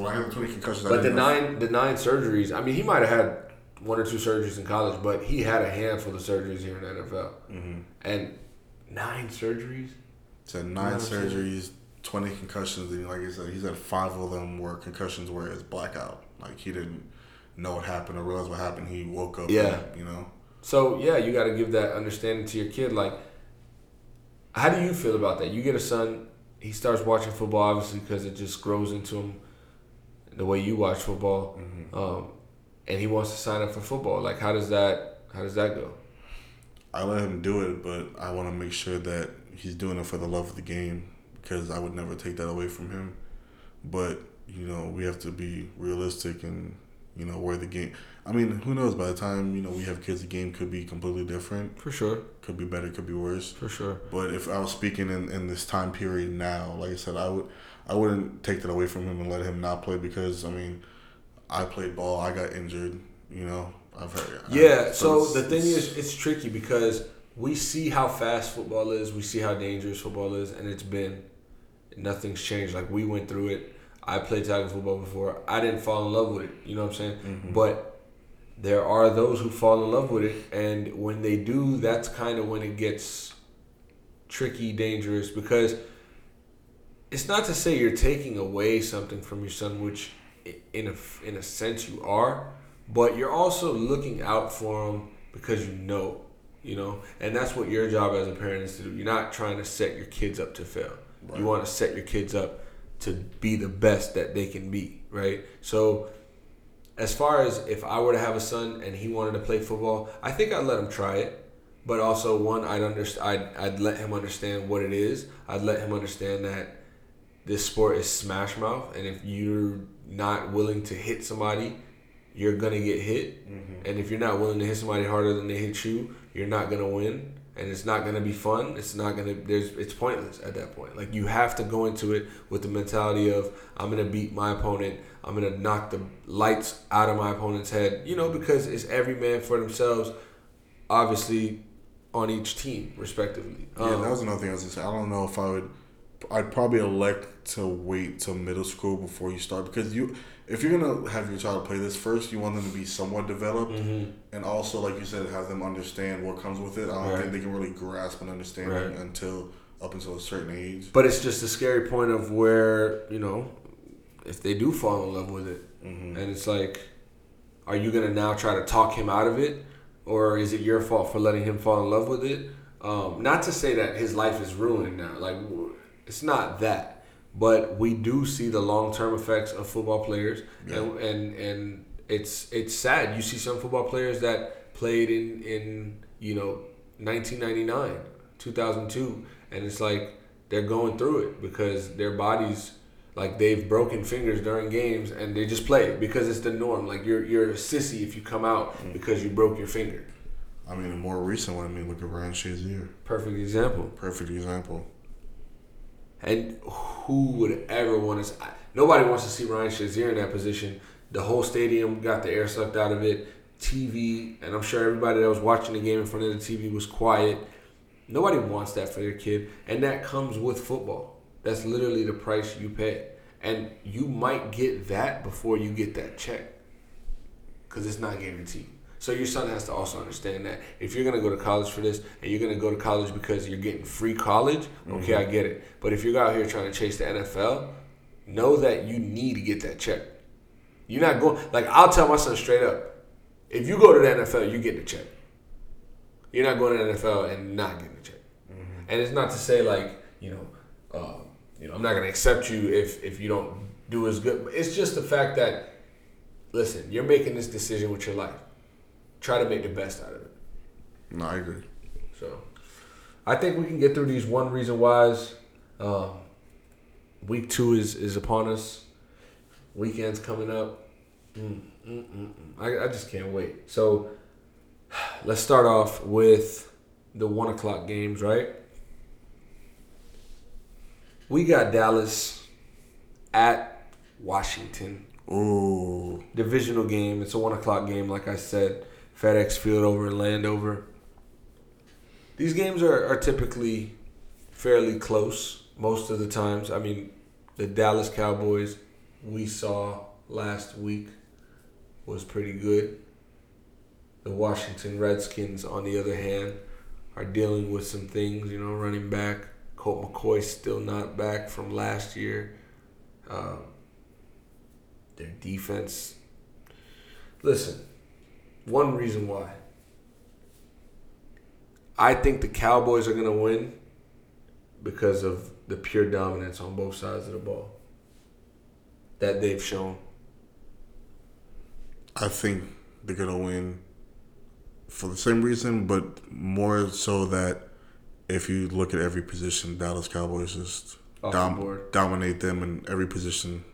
I had 20 concussions. But the nine surgeries, I mean, he might have had 1 or 2 surgeries in college, but he had a handful of surgeries here in the NFL. Mm-hmm. And 9 surgeries? So 9 surgeries, 20 concussions, and like I said, he said 5 of them were concussions where it's blackout. Like, he didn't know what happened or realize what happened. He woke up, and, you know? So, yeah, you got to give that understanding to your kid, like, how do you feel about that? You get a son, he starts watching football, obviously, because it just grows into him the way you watch football, and he wants to sign up for football. Like, how does that go? I let him do it, but I want to make sure that he's doing it for the love of the game, because I would never take that away from him. But, you know, we have to be realistic and, you know, where the game... I mean, who knows? By the time, you know, we have kids, the game could be completely different. For sure. Could be better, could be worse. For sure. But if I was speaking in this time period now, like I said, I wouldn't take that away from him and let him not play, because, I mean, I played ball. I got injured, you know. The thing is, it's tricky because we see how fast football is. We see how dangerous football is, and it's been... Nothing's changed. Like, we went through it. I played tackle football before. I didn't fall in love with it. You know what I'm saying? Mm-hmm. But there are those who fall in love with it. And when they do, that's kind of when it gets tricky, dangerous. Because it's not to say you're taking away something from your son, which in a sense you are. But you're also looking out for him because you know. You know? And that's what your job as a parent is to do. You're not trying to set your kids up to fail. Right. You want to set your kids up to be the best that they can be, right? So as far as if I were to have a son and he wanted to play football, I think I'd let him try it. But also, one, I'd let him understand what it is. I'd let him understand that this sport is smash mouth, and if you're not willing to hit somebody, you're going to get hit. Mm-hmm. And if you're not willing to hit somebody harder than they hit you, you're not going to win. And it's not going to be fun. It's not going to, it's pointless at that point. Like, you have to go into it with the mentality of, I'm going to beat my opponent. I'm going to knock the lights out of my opponent's head, you know, because it's every man for themselves, obviously, on each team, respectively. Yeah, that was another thing I was going to say. I don't know if I would, I'd probably elect to wait till middle school before you start, because you, if you're going to have your child play this, first you want them to be somewhat developed, mm-hmm. and also, like you said, have them understand what comes with it. I don't think they can really grasp and understand it up until a certain age. But it's just the scary point of where, you know, if they do fall in love with it, mm-hmm. and it's like, are you going to now try to talk him out of it, or is it your fault for letting him fall in love with it? Not to say that his life is ruined now, like, it's not that, but we do see the long-term effects of football players, and it's sad. You see some football players that played in you know 1999, 2002, and it's like they're going through it because their bodies, like, they've broken fingers during games and they just play because it's the norm. Like, you're a sissy if you come out because you broke your finger. I mean, a more recent one. I mean, look at Ryan Shazier. Perfect example. And who would ever want to... Nobody wants to see Ryan Shazier in that position. The whole stadium got the air sucked out of it. TV, and I'm sure everybody that was watching the game in front of the TV was quiet. Nobody wants that for their kid. And that comes with football. That's literally the price you pay. And you might get that before you get that check, because it's not guaranteed. So your son has to also understand that. If you're going to go to college for this, and you're going to go to college because you're getting free college, okay, I get it. But if you're out here trying to chase the NFL, know that you need to get that check. You're not going... Like, I'll tell my son straight up, if you go to the NFL, you get the check. You're not going to the NFL and not getting the check. Mm-hmm. And it's not to say, like, you know, I'm not going to accept you if you don't do as good. But it's just the fact that, listen, you're making this decision with your life. Try to make the best out of it. No, I agree. So, I think we can get through these one reason whys. Week 2 is upon us. Weekend's coming up. I just can't wait. So, let's start off with the 1 o'clock games, right? We got Dallas at Washington. Ooh. Divisional game. It's a 1 o'clock game, like I said. FedEx Field over in Landover. These games are typically fairly close most of the times. I mean, the Dallas Cowboys we saw last week was pretty good. The Washington Redskins, on the other hand, are dealing with some things, you know, running back. Colt McCoy's still not back from last year. Their defense. Listen, one reason why. I think the Cowboys are going to win because of the pure dominance on both sides of the ball that they've shown. I think they're going to win for the same reason, but more so that if you look at every position, Dallas Cowboys just dominate them in every position.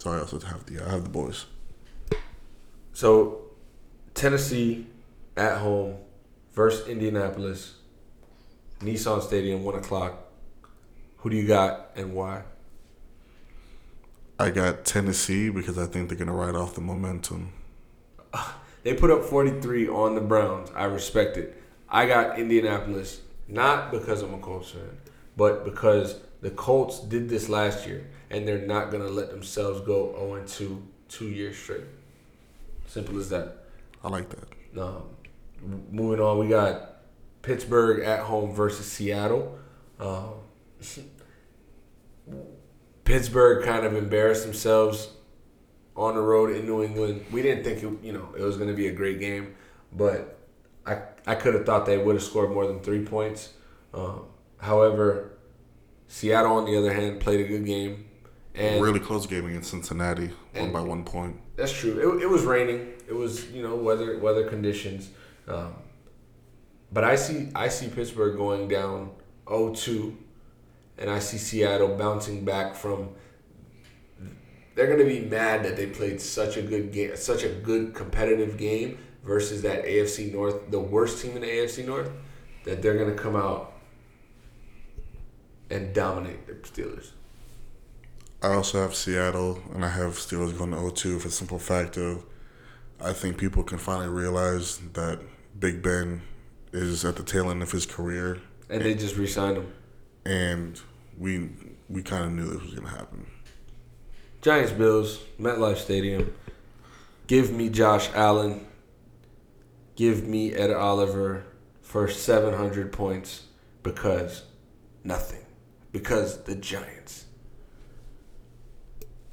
So I also have the boys. So, Tennessee at home versus Indianapolis, Nissan Stadium, 1 o'clock. Who do you got and why? I got Tennessee because I think they're going to ride off the momentum. They put up 43 on the Browns. I respect it. I got Indianapolis, not because I'm a Colts fan, but because the Colts did this last year, and they're not going to let themselves go 0-2 2 years straight. Simple as that. I like that. Moving on, we got Pittsburgh at home versus Seattle. Pittsburgh kind of embarrassed themselves on the road in New England. We didn't think it was going to be a great game, but I could have thought they would have scored more than 3 points. However, Seattle, on the other hand, played a good game. And really close game against Cincinnati, won by 1 point. That's true. It was raining. It was, weather conditions. But I see Pittsburgh going down 0-2, and I see Seattle bouncing back from they're going to be mad that they played such a good game, such a good competitive game versus that AFC North, the worst team in the AFC North, that they're going to come out and dominate the Steelers. I also have Seattle, and I have Steelers going to 0-2 for the simple fact of I think people can finally realize that Big Ben is at the tail end of his career. And they just re-signed him. And we kind of knew this was going to happen. Giants, Bills, MetLife Stadium. Give me Josh Allen. Give me Ed Oliver for 700 points because nothing. Because the Giants.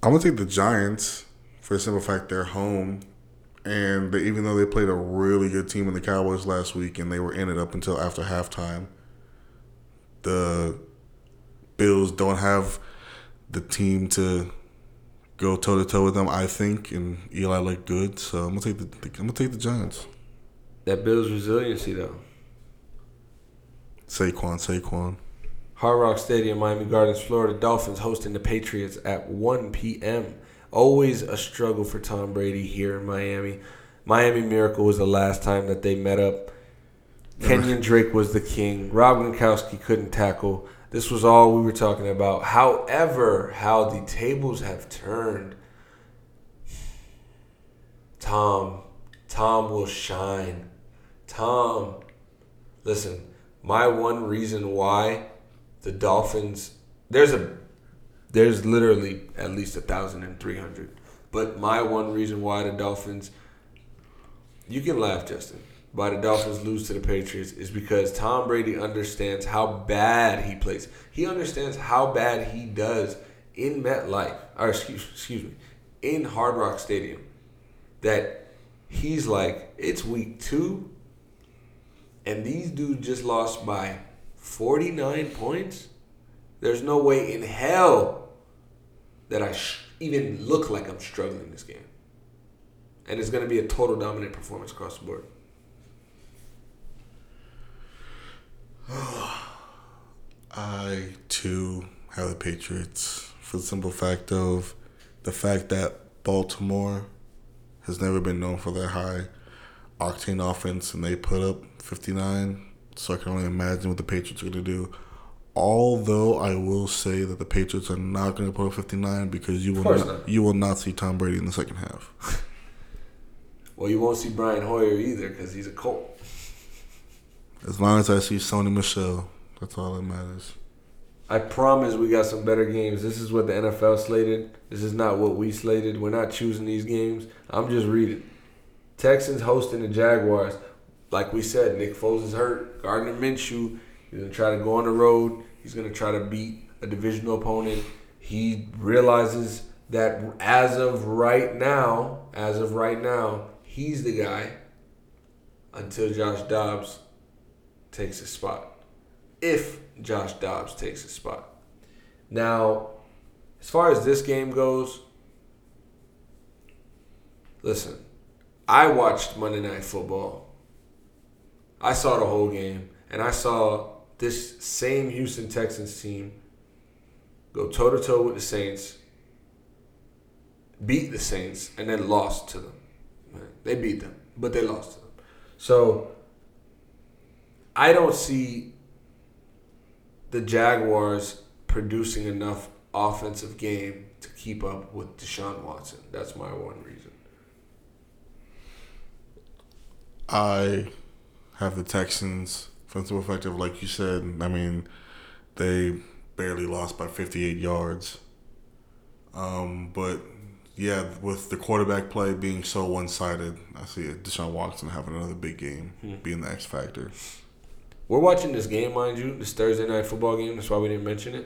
I'm going to take the Giants for the simple fact they're home. And they, even though they played a really good team in the Cowboys last week and they were in it up until after halftime, the Bills don't have the team to go toe-to-toe with them, I think, and Eli looked good. So I'm going to take the Giants. That Bills resiliency, though. Saquon. Hard Rock Stadium, Miami Gardens, Florida. Dolphins hosting the Patriots at 1 p.m. Always a struggle for Tom Brady here in Miami. Miami Miracle was the last time that they met up. Kenyon Drake was the king. Rob Gronkowski couldn't tackle. This was all we were talking about. However, how the tables have turned. Tom will shine. Tom. Listen, my one reason why the Dolphins, there's literally at least 1,300. But my one reason why the Dolphins, you can laugh, Justin, why the Dolphins lose to the Patriots is because Tom Brady understands how bad he plays. He understands how bad he does in MetLife, or excuse me, in Hard Rock Stadium, that he's like, it's week 2, and these dudes just lost by 49 points. There's no way in hell that I even look like I'm struggling this game. And it's going to be a total dominant performance across the board. I, too, have the Patriots for the simple fact of the fact that Baltimore has never been known for their high-octane offense, and they put up 59. So I can only imagine what the Patriots are going to do. Although I will say that the Patriots are not going to put up 59 because you will not see Tom Brady in the second half. Well, you won't see Brian Hoyer either because he's a Colt. As long as I see Sony Michel, that's all that matters. I promise we got some better games. This is what the NFL slated. This is not what we slated. We're not choosing these games. I'm just reading. Texans hosting the Jaguars. Like we said, Nick Foles is hurt. Gardner Minshew. He's going to try to go on the road. He's going to try to beat a divisional opponent. He realizes that as of right now, he's the guy until Josh Dobbs takes his spot. If Josh Dobbs takes his spot. Now, as far as this game goes, listen, I watched Monday Night Football. I saw the whole game, and I saw this same Houston Texans team go toe-to-toe with the Saints, beat the Saints, and then lost to them. They beat them, but they lost to them. So I don't see the Jaguars producing enough offensive game to keep up with Deshaun Watson. That's my one reason. I have the Texans. From the perspective, like you said, I mean, they barely lost by 58 yards. But, yeah, with the quarterback play being so one-sided, I see Deshaun Watson having another big game, being the X factor. We're watching this game, mind you, this Thursday night football game. That's why we didn't mention it.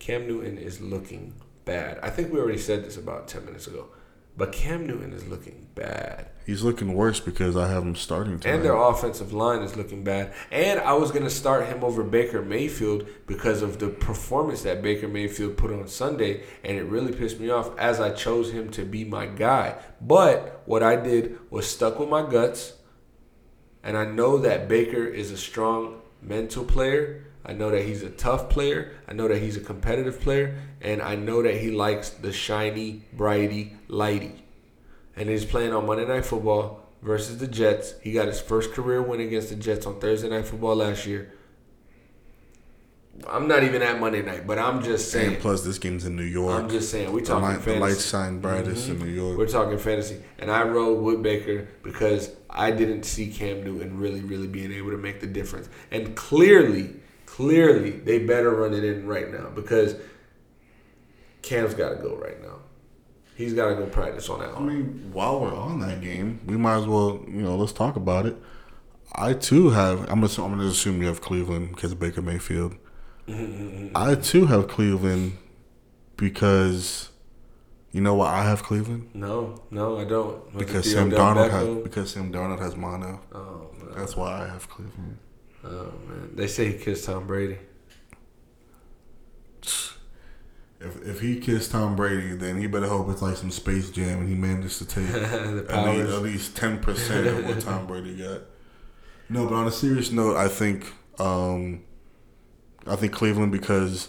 Cam Newton is looking bad. I think we already said this about 10 minutes ago. But Cam Newton is looking bad. He's looking worse because I have him starting tonight. And their offensive line is looking bad. And I was going to start him over Baker Mayfield because of the performance that Baker Mayfield put on Sunday, and it really pissed me off as I chose him to be my guy. But what I did was stuck with my guts, and I know that Baker is a strong mental player. I know that he's a tough player. I know that he's a competitive player. And I know that he likes the shiny, brighty, lighty. And he's playing on Monday Night Football versus the Jets. He got his first career win against the Jets on Thursday Night Football last year. I'm not even at Monday night, but I'm just saying. And plus, this game's in New York. I'm just saying. We're talking fantasy. The lights shine brightest in New York. We're talking fantasy. And I rode with Baker because I didn't see Cam Newton really, really being able to make the difference. And clearly, they better run it in right now because Cam's got to go right now. He's got to go practice on that arm. I mean, while we're on that game, we might as well, let's talk about it. I, too, have – I'm going to assume you have Cleveland because of Baker Mayfield. I, too, have Cleveland because – you know why I have Cleveland? No, I don't. Because Sam Darnold has mono. Oh, man. That's why I have Cleveland. Oh, man. They say he kissed Tom Brady. If he kissed Tom Brady, then he better hope it's like some Space Jam and he managed to take at least 10% of what Tom Brady got. No, but on a serious note, I think Cleveland because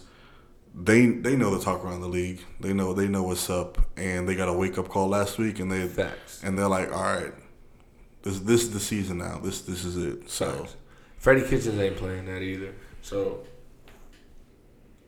they know the talk around the league. They know what's up, and they got a wake up call last week, and they're like, all right, this is the season now. This is it. So Facts. Freddie Kitchens ain't playing that either. So.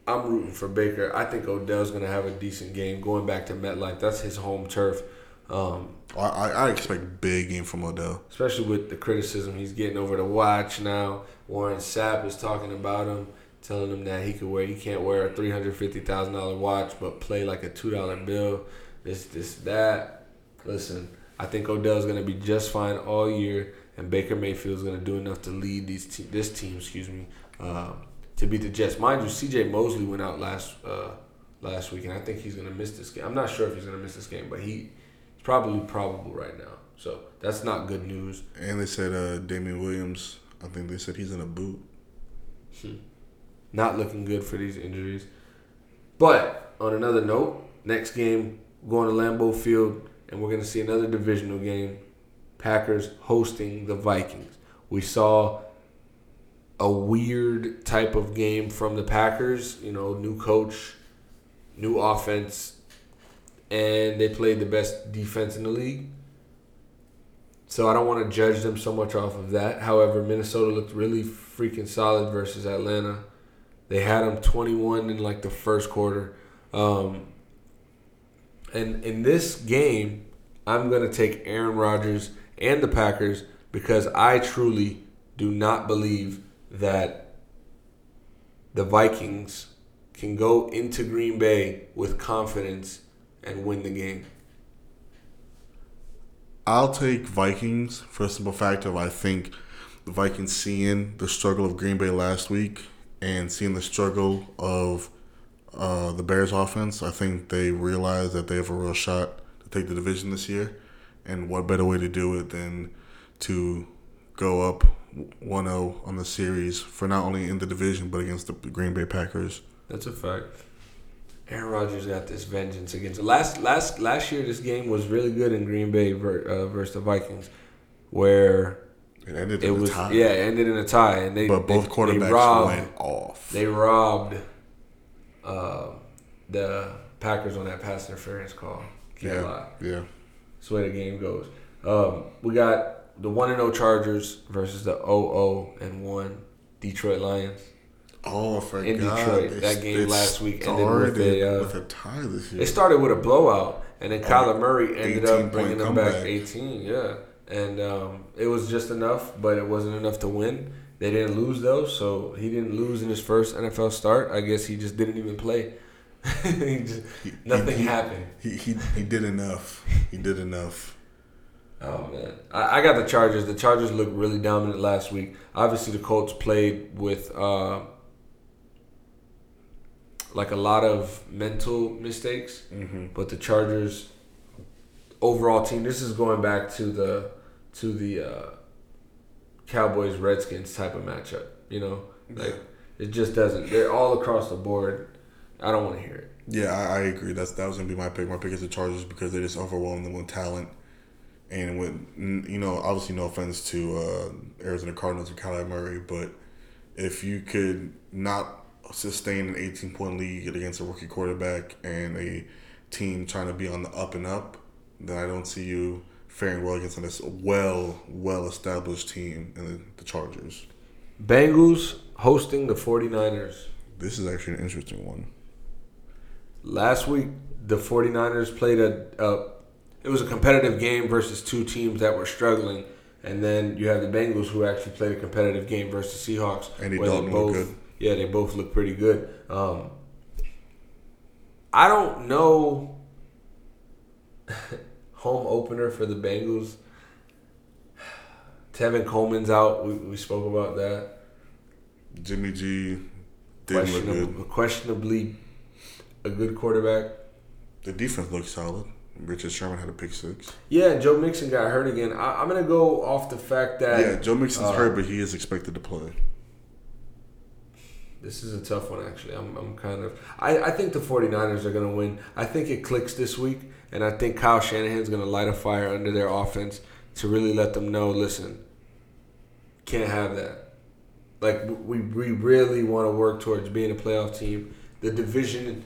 I'm rooting for Baker. I think Odell's going to have a decent game going back to MetLife. That's his home turf. I expect big game from Odell. Especially with the criticism he's getting over the watch now. Warren Sapp is talking about him, telling him that he can't wear a $350,000 watch but play like a $2 bill, this, that. Listen, I think Odell's going to be just fine all year, and Baker Mayfield's going to do enough to lead this team, to beat the Jets. Mind you, C.J. Mosley went out last week, and I think he's going to miss this game. I'm not sure if he's going to miss this game, but he's probably probable right now. So that's not good news. And they said Damian Williams, I think they said he's in a boot. Not looking good for these injuries. But on another note, next game, going to Lambeau Field, and we're going to see another divisional game, Packers hosting the Vikings. We saw a weird type of game from the Packers, new coach, new offense, and they played the best defense in the league. So I don't want to judge them so much off of that. However, Minnesota looked really freaking solid versus Atlanta. They had them 21 in like the first quarter. And in this game, I'm going to take Aaron Rodgers and the Packers because I truly do not believe that the Vikings can go into Green Bay with confidence and win the game. I'll take Vikings for a simple fact of I think the Vikings seeing the struggle of Green Bay last week and seeing the struggle of the Bears offense, I think they realize that they have a real shot to take the division this year. And what better way to do it than to go up 1-0 on the series for not only in the division but against the Green Bay Packers. That's a fact. Aaron Rodgers got this vengeance against last year. This game was really good in Green Bay versus the Vikings, where it ended in a tie. Yeah, it ended in a tie, and both quarterbacks went off. They robbed the Packers on that pass interference call. Yeah. That's the way the game goes. We got the 1-0 Chargers versus the 0-1 Detroit Lions. Oh, I forgot. In Detroit, that game last week ended with a tie this year. It started with a blowout, and then Kyler Murray ended up bringing them back 18. Yeah, and it was just enough, but it wasn't enough to win. They didn't lose though, so he didn't lose in his first NFL start. I guess he just didn't even play. Nothing happened. He did enough. He did enough. Oh, man. I got the Chargers. The Chargers looked really dominant last week. Obviously, the Colts played with a lot of mental mistakes. Mm-hmm. But the Chargers overall team, this is going back to the Cowboys-Redskins type of matchup. It just doesn't. They're all across the board. I don't want to hear it. Yeah, I agree. That was going to be my pick. My pick is the Chargers because they just overwhelmed them with talent. And with obviously no offense to Arizona Cardinals and Kyler Murray, but if you could not sustain an 18-point lead against a rookie quarterback and a team trying to be on the up and up, then I don't see you faring well against this well-established team in the Chargers. Bengals hosting the 49ers. This is actually an interesting one. Last week, the 49ers played it was a competitive game versus two teams that were struggling. And then you have the Bengals who actually played a competitive game versus Seahawks. And they both look good. Yeah, they both look pretty good. I don't know. Home opener for the Bengals. Tevin Coleman's out. We spoke about that. Jimmy G didn't look good. Questionably a good quarterback. The defense looked solid. Richard Sherman had a pick six. Yeah, and Joe Mixon got hurt again. I'm going to go off the fact that... Yeah, Joe Mixon's hurt, but he is expected to play. This is a tough one, actually. I'm kind of... I think the 49ers are going to win. I think it clicks this week, and I think Kyle Shanahan's going to light a fire under their offense to really let them know, listen, can't have that. Like, we really want to work towards being a playoff team. The division...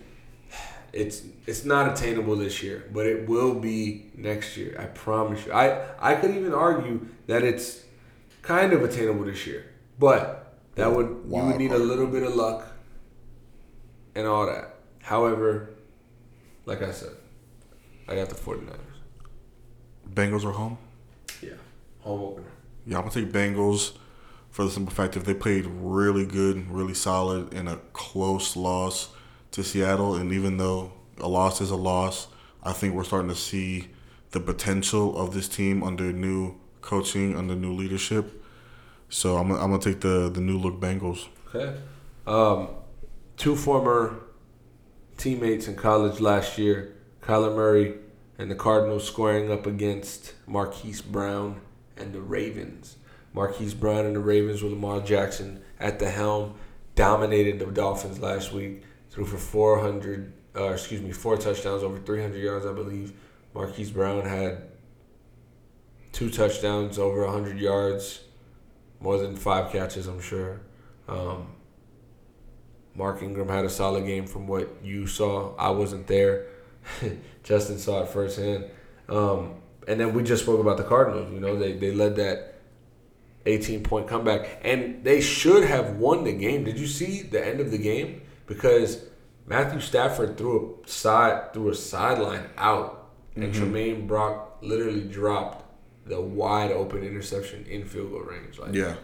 It's not attainable this year, but it will be next year. I promise you. I could even argue that it's kind of attainable this year, but that you would need a little bit of luck and all that. However, like I said, I got the 49ers. Bengals are home? Yeah, home opener. Yeah, I'm going to take Bengals for the simple fact that they played really good, really solid in a close loss to Seattle, and even though a loss is a loss, I think we're starting to see the potential of this team under new coaching, under new leadership. So I'm gonna take the new look Bengals. Okay. Two former teammates in college last year, Kyler Murray and the Cardinals squaring up against Marquise Brown and the Ravens. Marquise Brown and the Ravens with Lamar Jackson at the helm dominated the Dolphins last week. Threw for 4 touchdowns, over 300 yards, I believe. Marquise Brown had 2 touchdowns, over 100 yards, more than 5 catches, I'm sure. Mark Ingram had a solid game from what you saw. I wasn't there. Justin saw it firsthand. And then we just spoke about the Cardinals. You know, they led that 18-point comeback. And they should have won the game. Did you see the end of the game? Because Matthew Stafford threw a sideline out, and Tremaine Brock literally dropped the wide open interception in field goal range. Like, I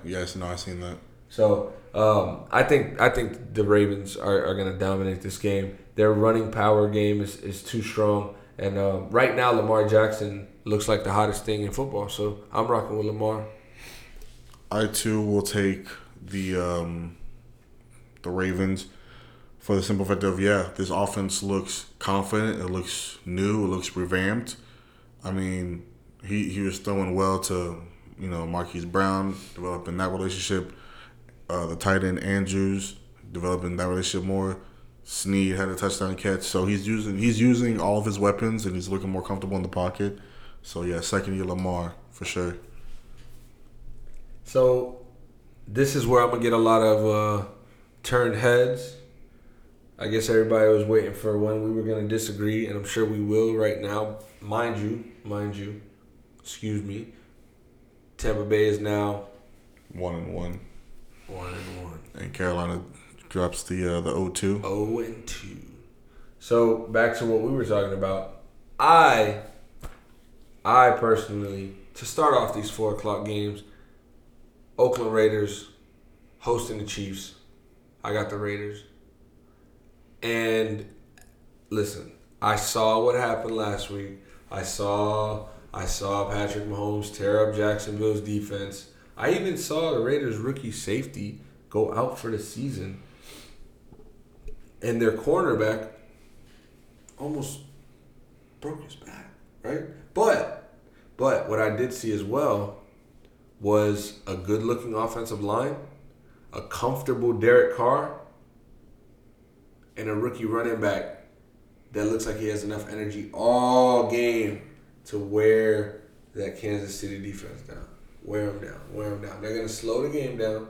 seen that. So I think the Ravens are going to dominate this game. Their running power game is too strong, and right now Lamar Jackson looks like the hottest thing in football. So I'm rocking with Lamar. I too will take the Ravens. For the simple fact of, this offense looks confident. It looks new. It looks revamped. I mean, he was throwing well to, Marquise Brown, developing that relationship. The tight end Andrews, developing that relationship more. Sneed had a touchdown catch. So he's using all of his weapons, and he's looking more comfortable in the pocket. So, second-year Lamar for sure. So this is where I'm going to get a lot of turned heads. I guess everybody was waiting for when we were going to disagree, and I'm sure we will right now. Mind you, excuse me, Tampa Bay is now 1-1. 1-1. And Carolina drops the 0-2. 0-2. So, back to what we were talking about. I personally, to start off these 4 o'clock games, Oakland Raiders hosting the Chiefs. I got the Raiders. And listen, I saw what happened last week. I saw Patrick Mahomes tear up Jacksonville's defense. I even saw the Raiders' rookie safety go out for the season. And their cornerback almost broke his back, right? But what I did see as well was a good-looking offensive line, a comfortable Derek Carr, and a rookie running back that looks like he has enough energy all game to wear that Kansas City defense down. Wear them down. They're going to slow the game down.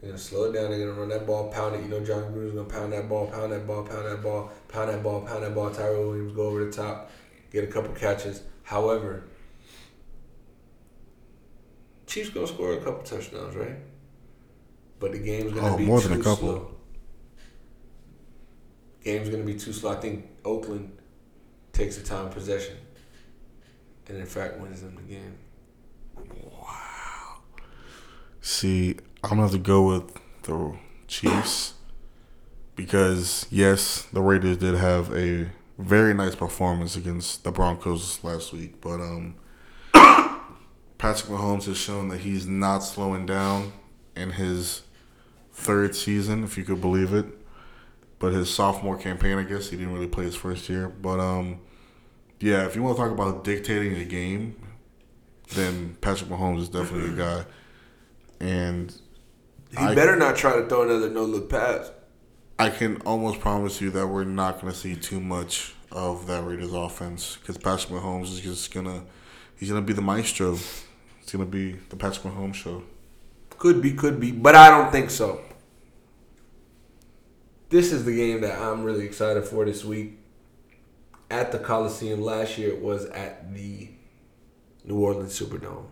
They're going to slow it down. They're going to run that ball, pound it. You know, John Gruden's going to pound that ball, pound that ball, pound that ball, pound that ball, pound that ball. Tyrell Williams go over the top, get a couple catches. However, Chiefs going to score a couple touchdowns, right? But the game's going to be more too than a couple. Slow. Game's going to be too slow. I think Oakland takes the time of possession and, in fact, wins them the game. Wow. See, I'm going to have to go with the Chiefs because, yes, the Raiders did have a very nice performance against the Broncos last week. But Patrick Mahomes has shown that he's not slowing down in his third season, if you could believe it. But his sophomore campaign, I guess, he didn't really play his first year. But, yeah, if you want to talk about dictating the game, then Patrick Mahomes is definitely a guy. And he better not try to throw another no-look pass. I can almost promise you that we're not going to see too much of that Raiders offense because Patrick Mahomes is just he's gonna be the maestro. It's going to be the Patrick Mahomes show. Could be, but I don't think so. This is the game that I'm really excited for this week. At the Coliseum. Last year it was at the New Orleans Superdome.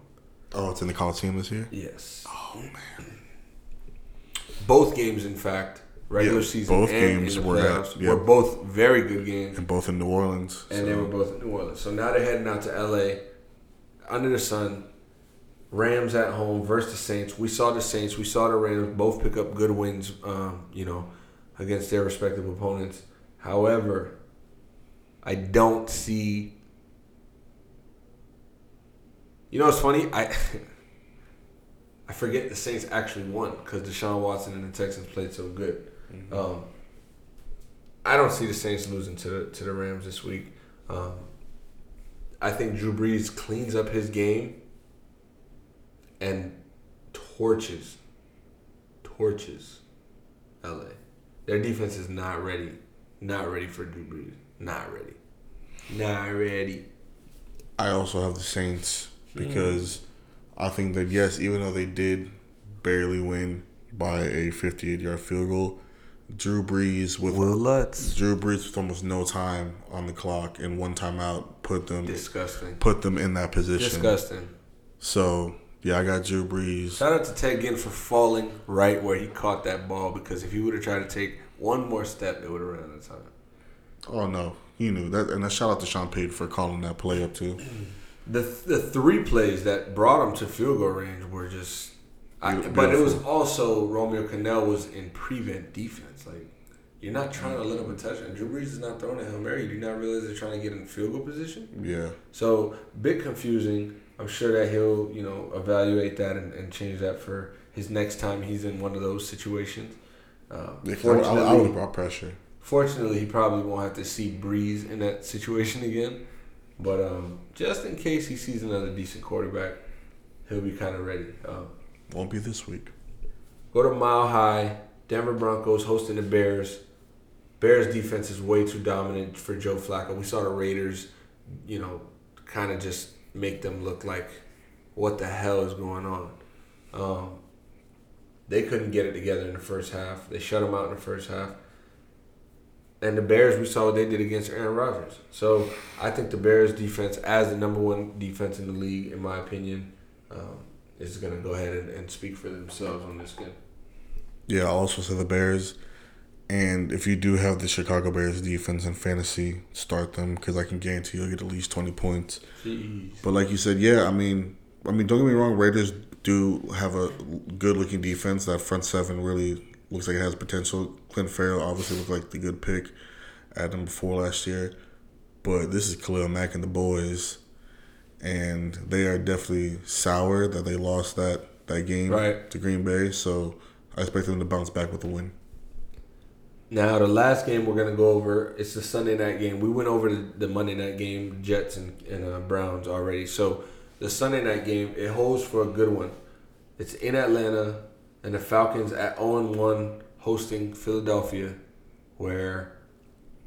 Oh, it's in the Coliseum this year? Yes. Oh, man. Both games, in fact, regular season both and games in the playoffs were both very good games. And both in New Orleans. And They were both in New Orleans. So now they're heading out to L.A. under the sun. Rams at home versus the Saints. We saw the Saints. We saw the Rams both pick up good wins, against their respective opponents. However, I don't see... You know what's funny? I forget the Saints actually won because Deshaun Watson and the Texans played so good. Mm-hmm. I don't see the Saints losing to the Rams this week. I think Drew Brees cleans up his game and torches LA. Their defense is not ready for Drew Brees. Not ready. I also have the Saints because I think that, yes, even though they did barely win by a 58-yard field goal, Drew Brees with almost no time on the clock and one timeout put them in that position. Disgusting. So, yeah, I got Drew Brees. Shout out to Ted Ginn for falling right where he caught that ball because if he would have tried to take one more step, it would have run out of time. Oh, no. He knew that. And a shout out to Sean Payton for calling that play up, too. The three plays that brought him to field goal range were just... but it was also Romeo Crennel was in prevent defense. Like, you're not trying to let him a touchdown. Drew Brees is not throwing a Hail Mary. You do not realize they're trying to get in the field goal position? Yeah. So, bit confusing. I'm sure that he'll, evaluate that and change that for his next time he's in one of those situations. I would have brought pressure. Fortunately, he probably won't have to see Brees in that situation again. But just in case he sees another decent quarterback, he'll be kind of ready. Won't be this week. Go to Mile High. Denver Broncos hosting the Bears. Bears defense is way too dominant for Joe Flacco. We saw the Raiders, kind of just make them look like what the hell is going on. They couldn't get it together in the first half. They shut them out in the first half. And the Bears, we saw what they did against Aaron Rodgers. So I think the Bears defense, as the number one defense in the league, in my opinion, is going to go ahead and speak for themselves on this game. Yeah, I'll also say the Bears. And if you do have the Chicago Bears defense in fantasy, start them because I can guarantee you'll get at least 20 points. Jeez. But like you said, yeah, I mean, don't get me wrong, Raiders do have a good-looking defense. That front seven really looks like it has potential. Clint Farrell obviously looked like the good pick at number 4 last year. But this is Khalil Mack and the boys. And they are definitely sour that they lost that game to Green Bay. So I expect them to bounce back with a win. Now, the last game we're going to go over, it's the Sunday night game. We went over the Monday night game, Jets and Browns already. So the Sunday night game, it holds for a good one. It's in Atlanta. And the Falcons at 0-1 hosting Philadelphia, where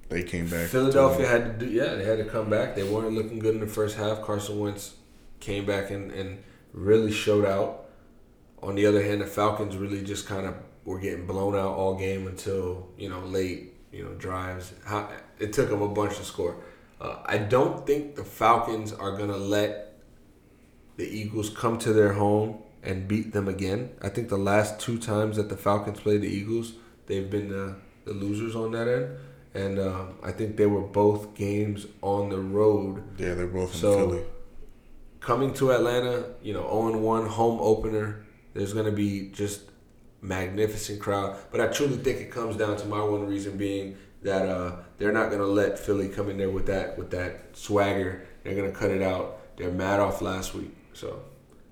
they came back. Philadelphia had to they had to come back. They weren't looking good in the first half. Carson Wentz came back and really showed out. On the other hand, the Falcons really just kind of were getting blown out all game until, late, drives. It took them a bunch to score. I don't think the Falcons are going to let the Eagles come to their home and beat them again. I think the last two times that the Falcons played the Eagles, they've been the losers on that end. And I think they were both games on the road. Yeah, they're both in Philly. Coming to Atlanta, 0-1 home opener, there's going to be just magnificent crowd. But I truly think it comes down to my one reason being that they're not going to let Philly come in there with that swagger. They're going to cut it out. They're mad off last week. So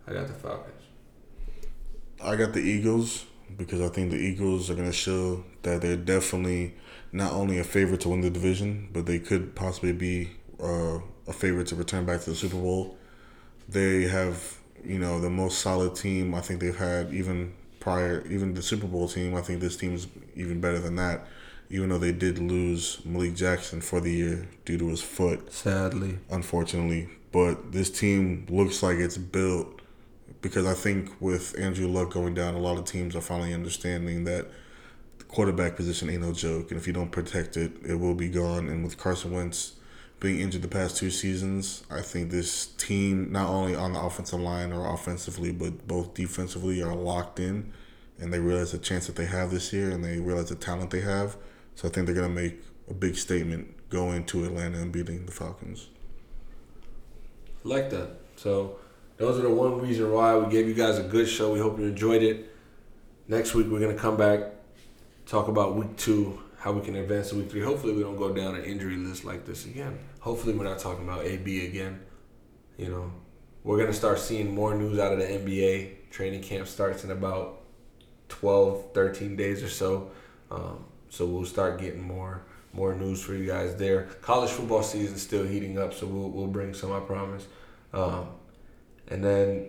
I got the Falcons. I got the Eagles because I think the Eagles are going to show that they're definitely not only a favorite to win the division, but they could possibly be a favorite to return back to the Super Bowl. They have, the most solid team I think they've had even prior, even the Super Bowl team. I think this team is even better than that, even though they did lose Malik Jackson for the year due to his foot. Sadly. Unfortunately. But this team looks like it's built because I think with Andrew Luck going down, a lot of teams are finally understanding that the quarterback position ain't no joke. And if you don't protect it, it will be gone. And with Carson Wentz being injured the past two seasons, I think this team, not only on the offensive line or offensively, but both defensively are locked in. And they realize the chance that they have this year and they realize the talent they have. So I think they're going to make a big statement going to Atlanta and beating the Falcons. Like that. So those are the one reason why we gave you guys a good show. We hope you enjoyed it. Next week we're going to come back, talk about week 2, how we can advance to week 3. Hopefully we don't go down an injury list like this again. Hopefully we're not talking about AB again. We're going to start seeing more news out of the NBA. Training camp starts in about 12, 13 days or so. So we'll start getting more news for you guys there. College football season is still heating up, so we'll bring some, I promise. And then,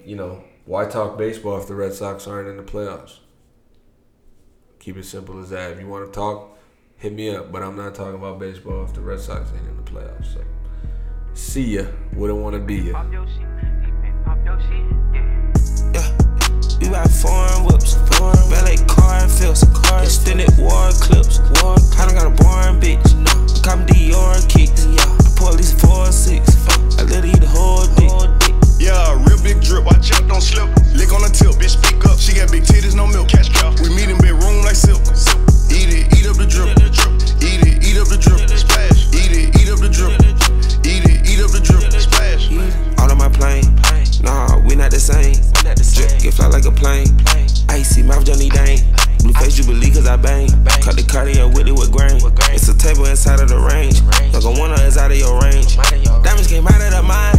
why talk baseball if the Red Sox aren't in the playoffs? Keep it simple as that. If you want to talk, hit me up, but I'm not talking about baseball if the Red Sox ain't in the playoffs. So, see ya. Wouldn't want to be ya. We ride foreign whips, valet car and fills, extended war clips. I done got a boring bitch, look I'm Dior kicks, the police 4-6, I let her eat the whole dick. Yeah, real big drip, watch out, don't slip, lick on the tip, bitch speak up, she got big titties, no milk, cash cow, we meet in bedroom like silk, eat it, eat up the drip, eat it, eat up the drip, splash, eat it, eat up the drip, eat it, eat up the drip, splash, all on my plane. Nah, we not the same. Drip get fly like a plane. Icy mouth, Johnny Dane. Blue face, you believe cause I bang. Cut the cardio with it with grain. It's a table inside of the range. Like a winner is out of your range. Diamonds came out of the mine.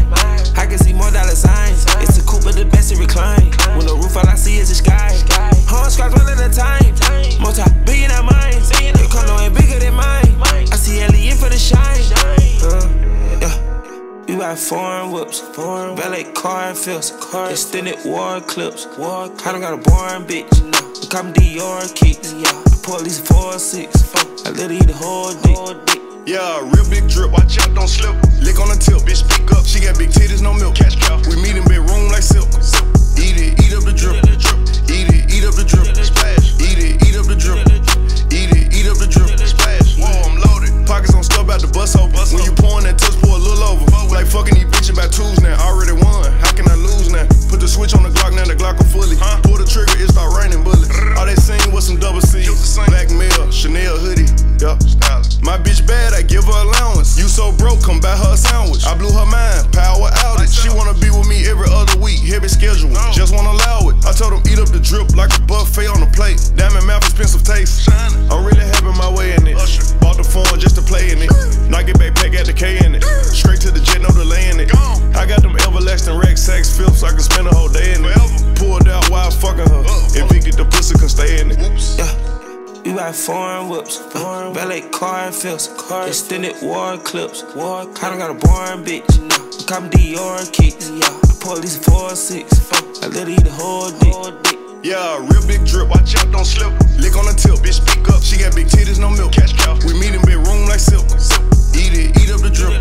I can see more dollar signs. It's a coupe with the best it recline. When the roof all I see is the sky. Horn scratch one at a time. Multi-billion at mine. Your condo ain't bigger than mine. I see Ellie in for the shine. We ride foreign whips, valet car and fills, extended war clips. I done got a boring bitch, look I'm Dior kicks, the police 4-6, I let her eat the whole dick. Yeah, real big drip, watch out, don't slip, lick on the tip, bitch speak up, she got big titties, no milk, cash cow, we meet in bedroom like silk, eat it, eat up the drip, eat up the drip, splash, eat up the drip, eat up the drip, splash, whoa, I'm loaded, pockets on stuff out the bus hole, when you pouring that touch, pour a little over. Like fucking these bitches by twos now, already won. How can I lose now? Put the switch on the Glock, now the Glock will fully. Pull the trigger, it's about raining bullets. All they seen was some double C's. Black male, Chanel hoodie. Yup. My bitch bad, I give her allowance. You so broke, come buy her a sandwich. I blew her mind, power outage. She wanna be with me every other week, heavy schedule. Just won't allow it. I told them eat up the drip like a buffet on the plate. Diamond mouth, expensive taste. I'm really having my way in it. Bought the phone just to play in it. Nike backpack got the K in it. Straight to the jet. No delay in it. I got them everlasting rack sacks, Phillips. I can spend a whole day in it. Pulled out while fucking her. If he get the pussy, can stay in it. Yeah, we ride foreign whips, valet car and fills, extended war clips. I done got a boring bitch, look I'm Dior kicks, the police 4-6, I let her eat the whole dick. Yeah, real big drip, watch out, don't slip. Lick on the tip, bitch speak up. She got big titties, no milk, cash cow. We meet in bedroom like silk. Eat it, eat up the drip.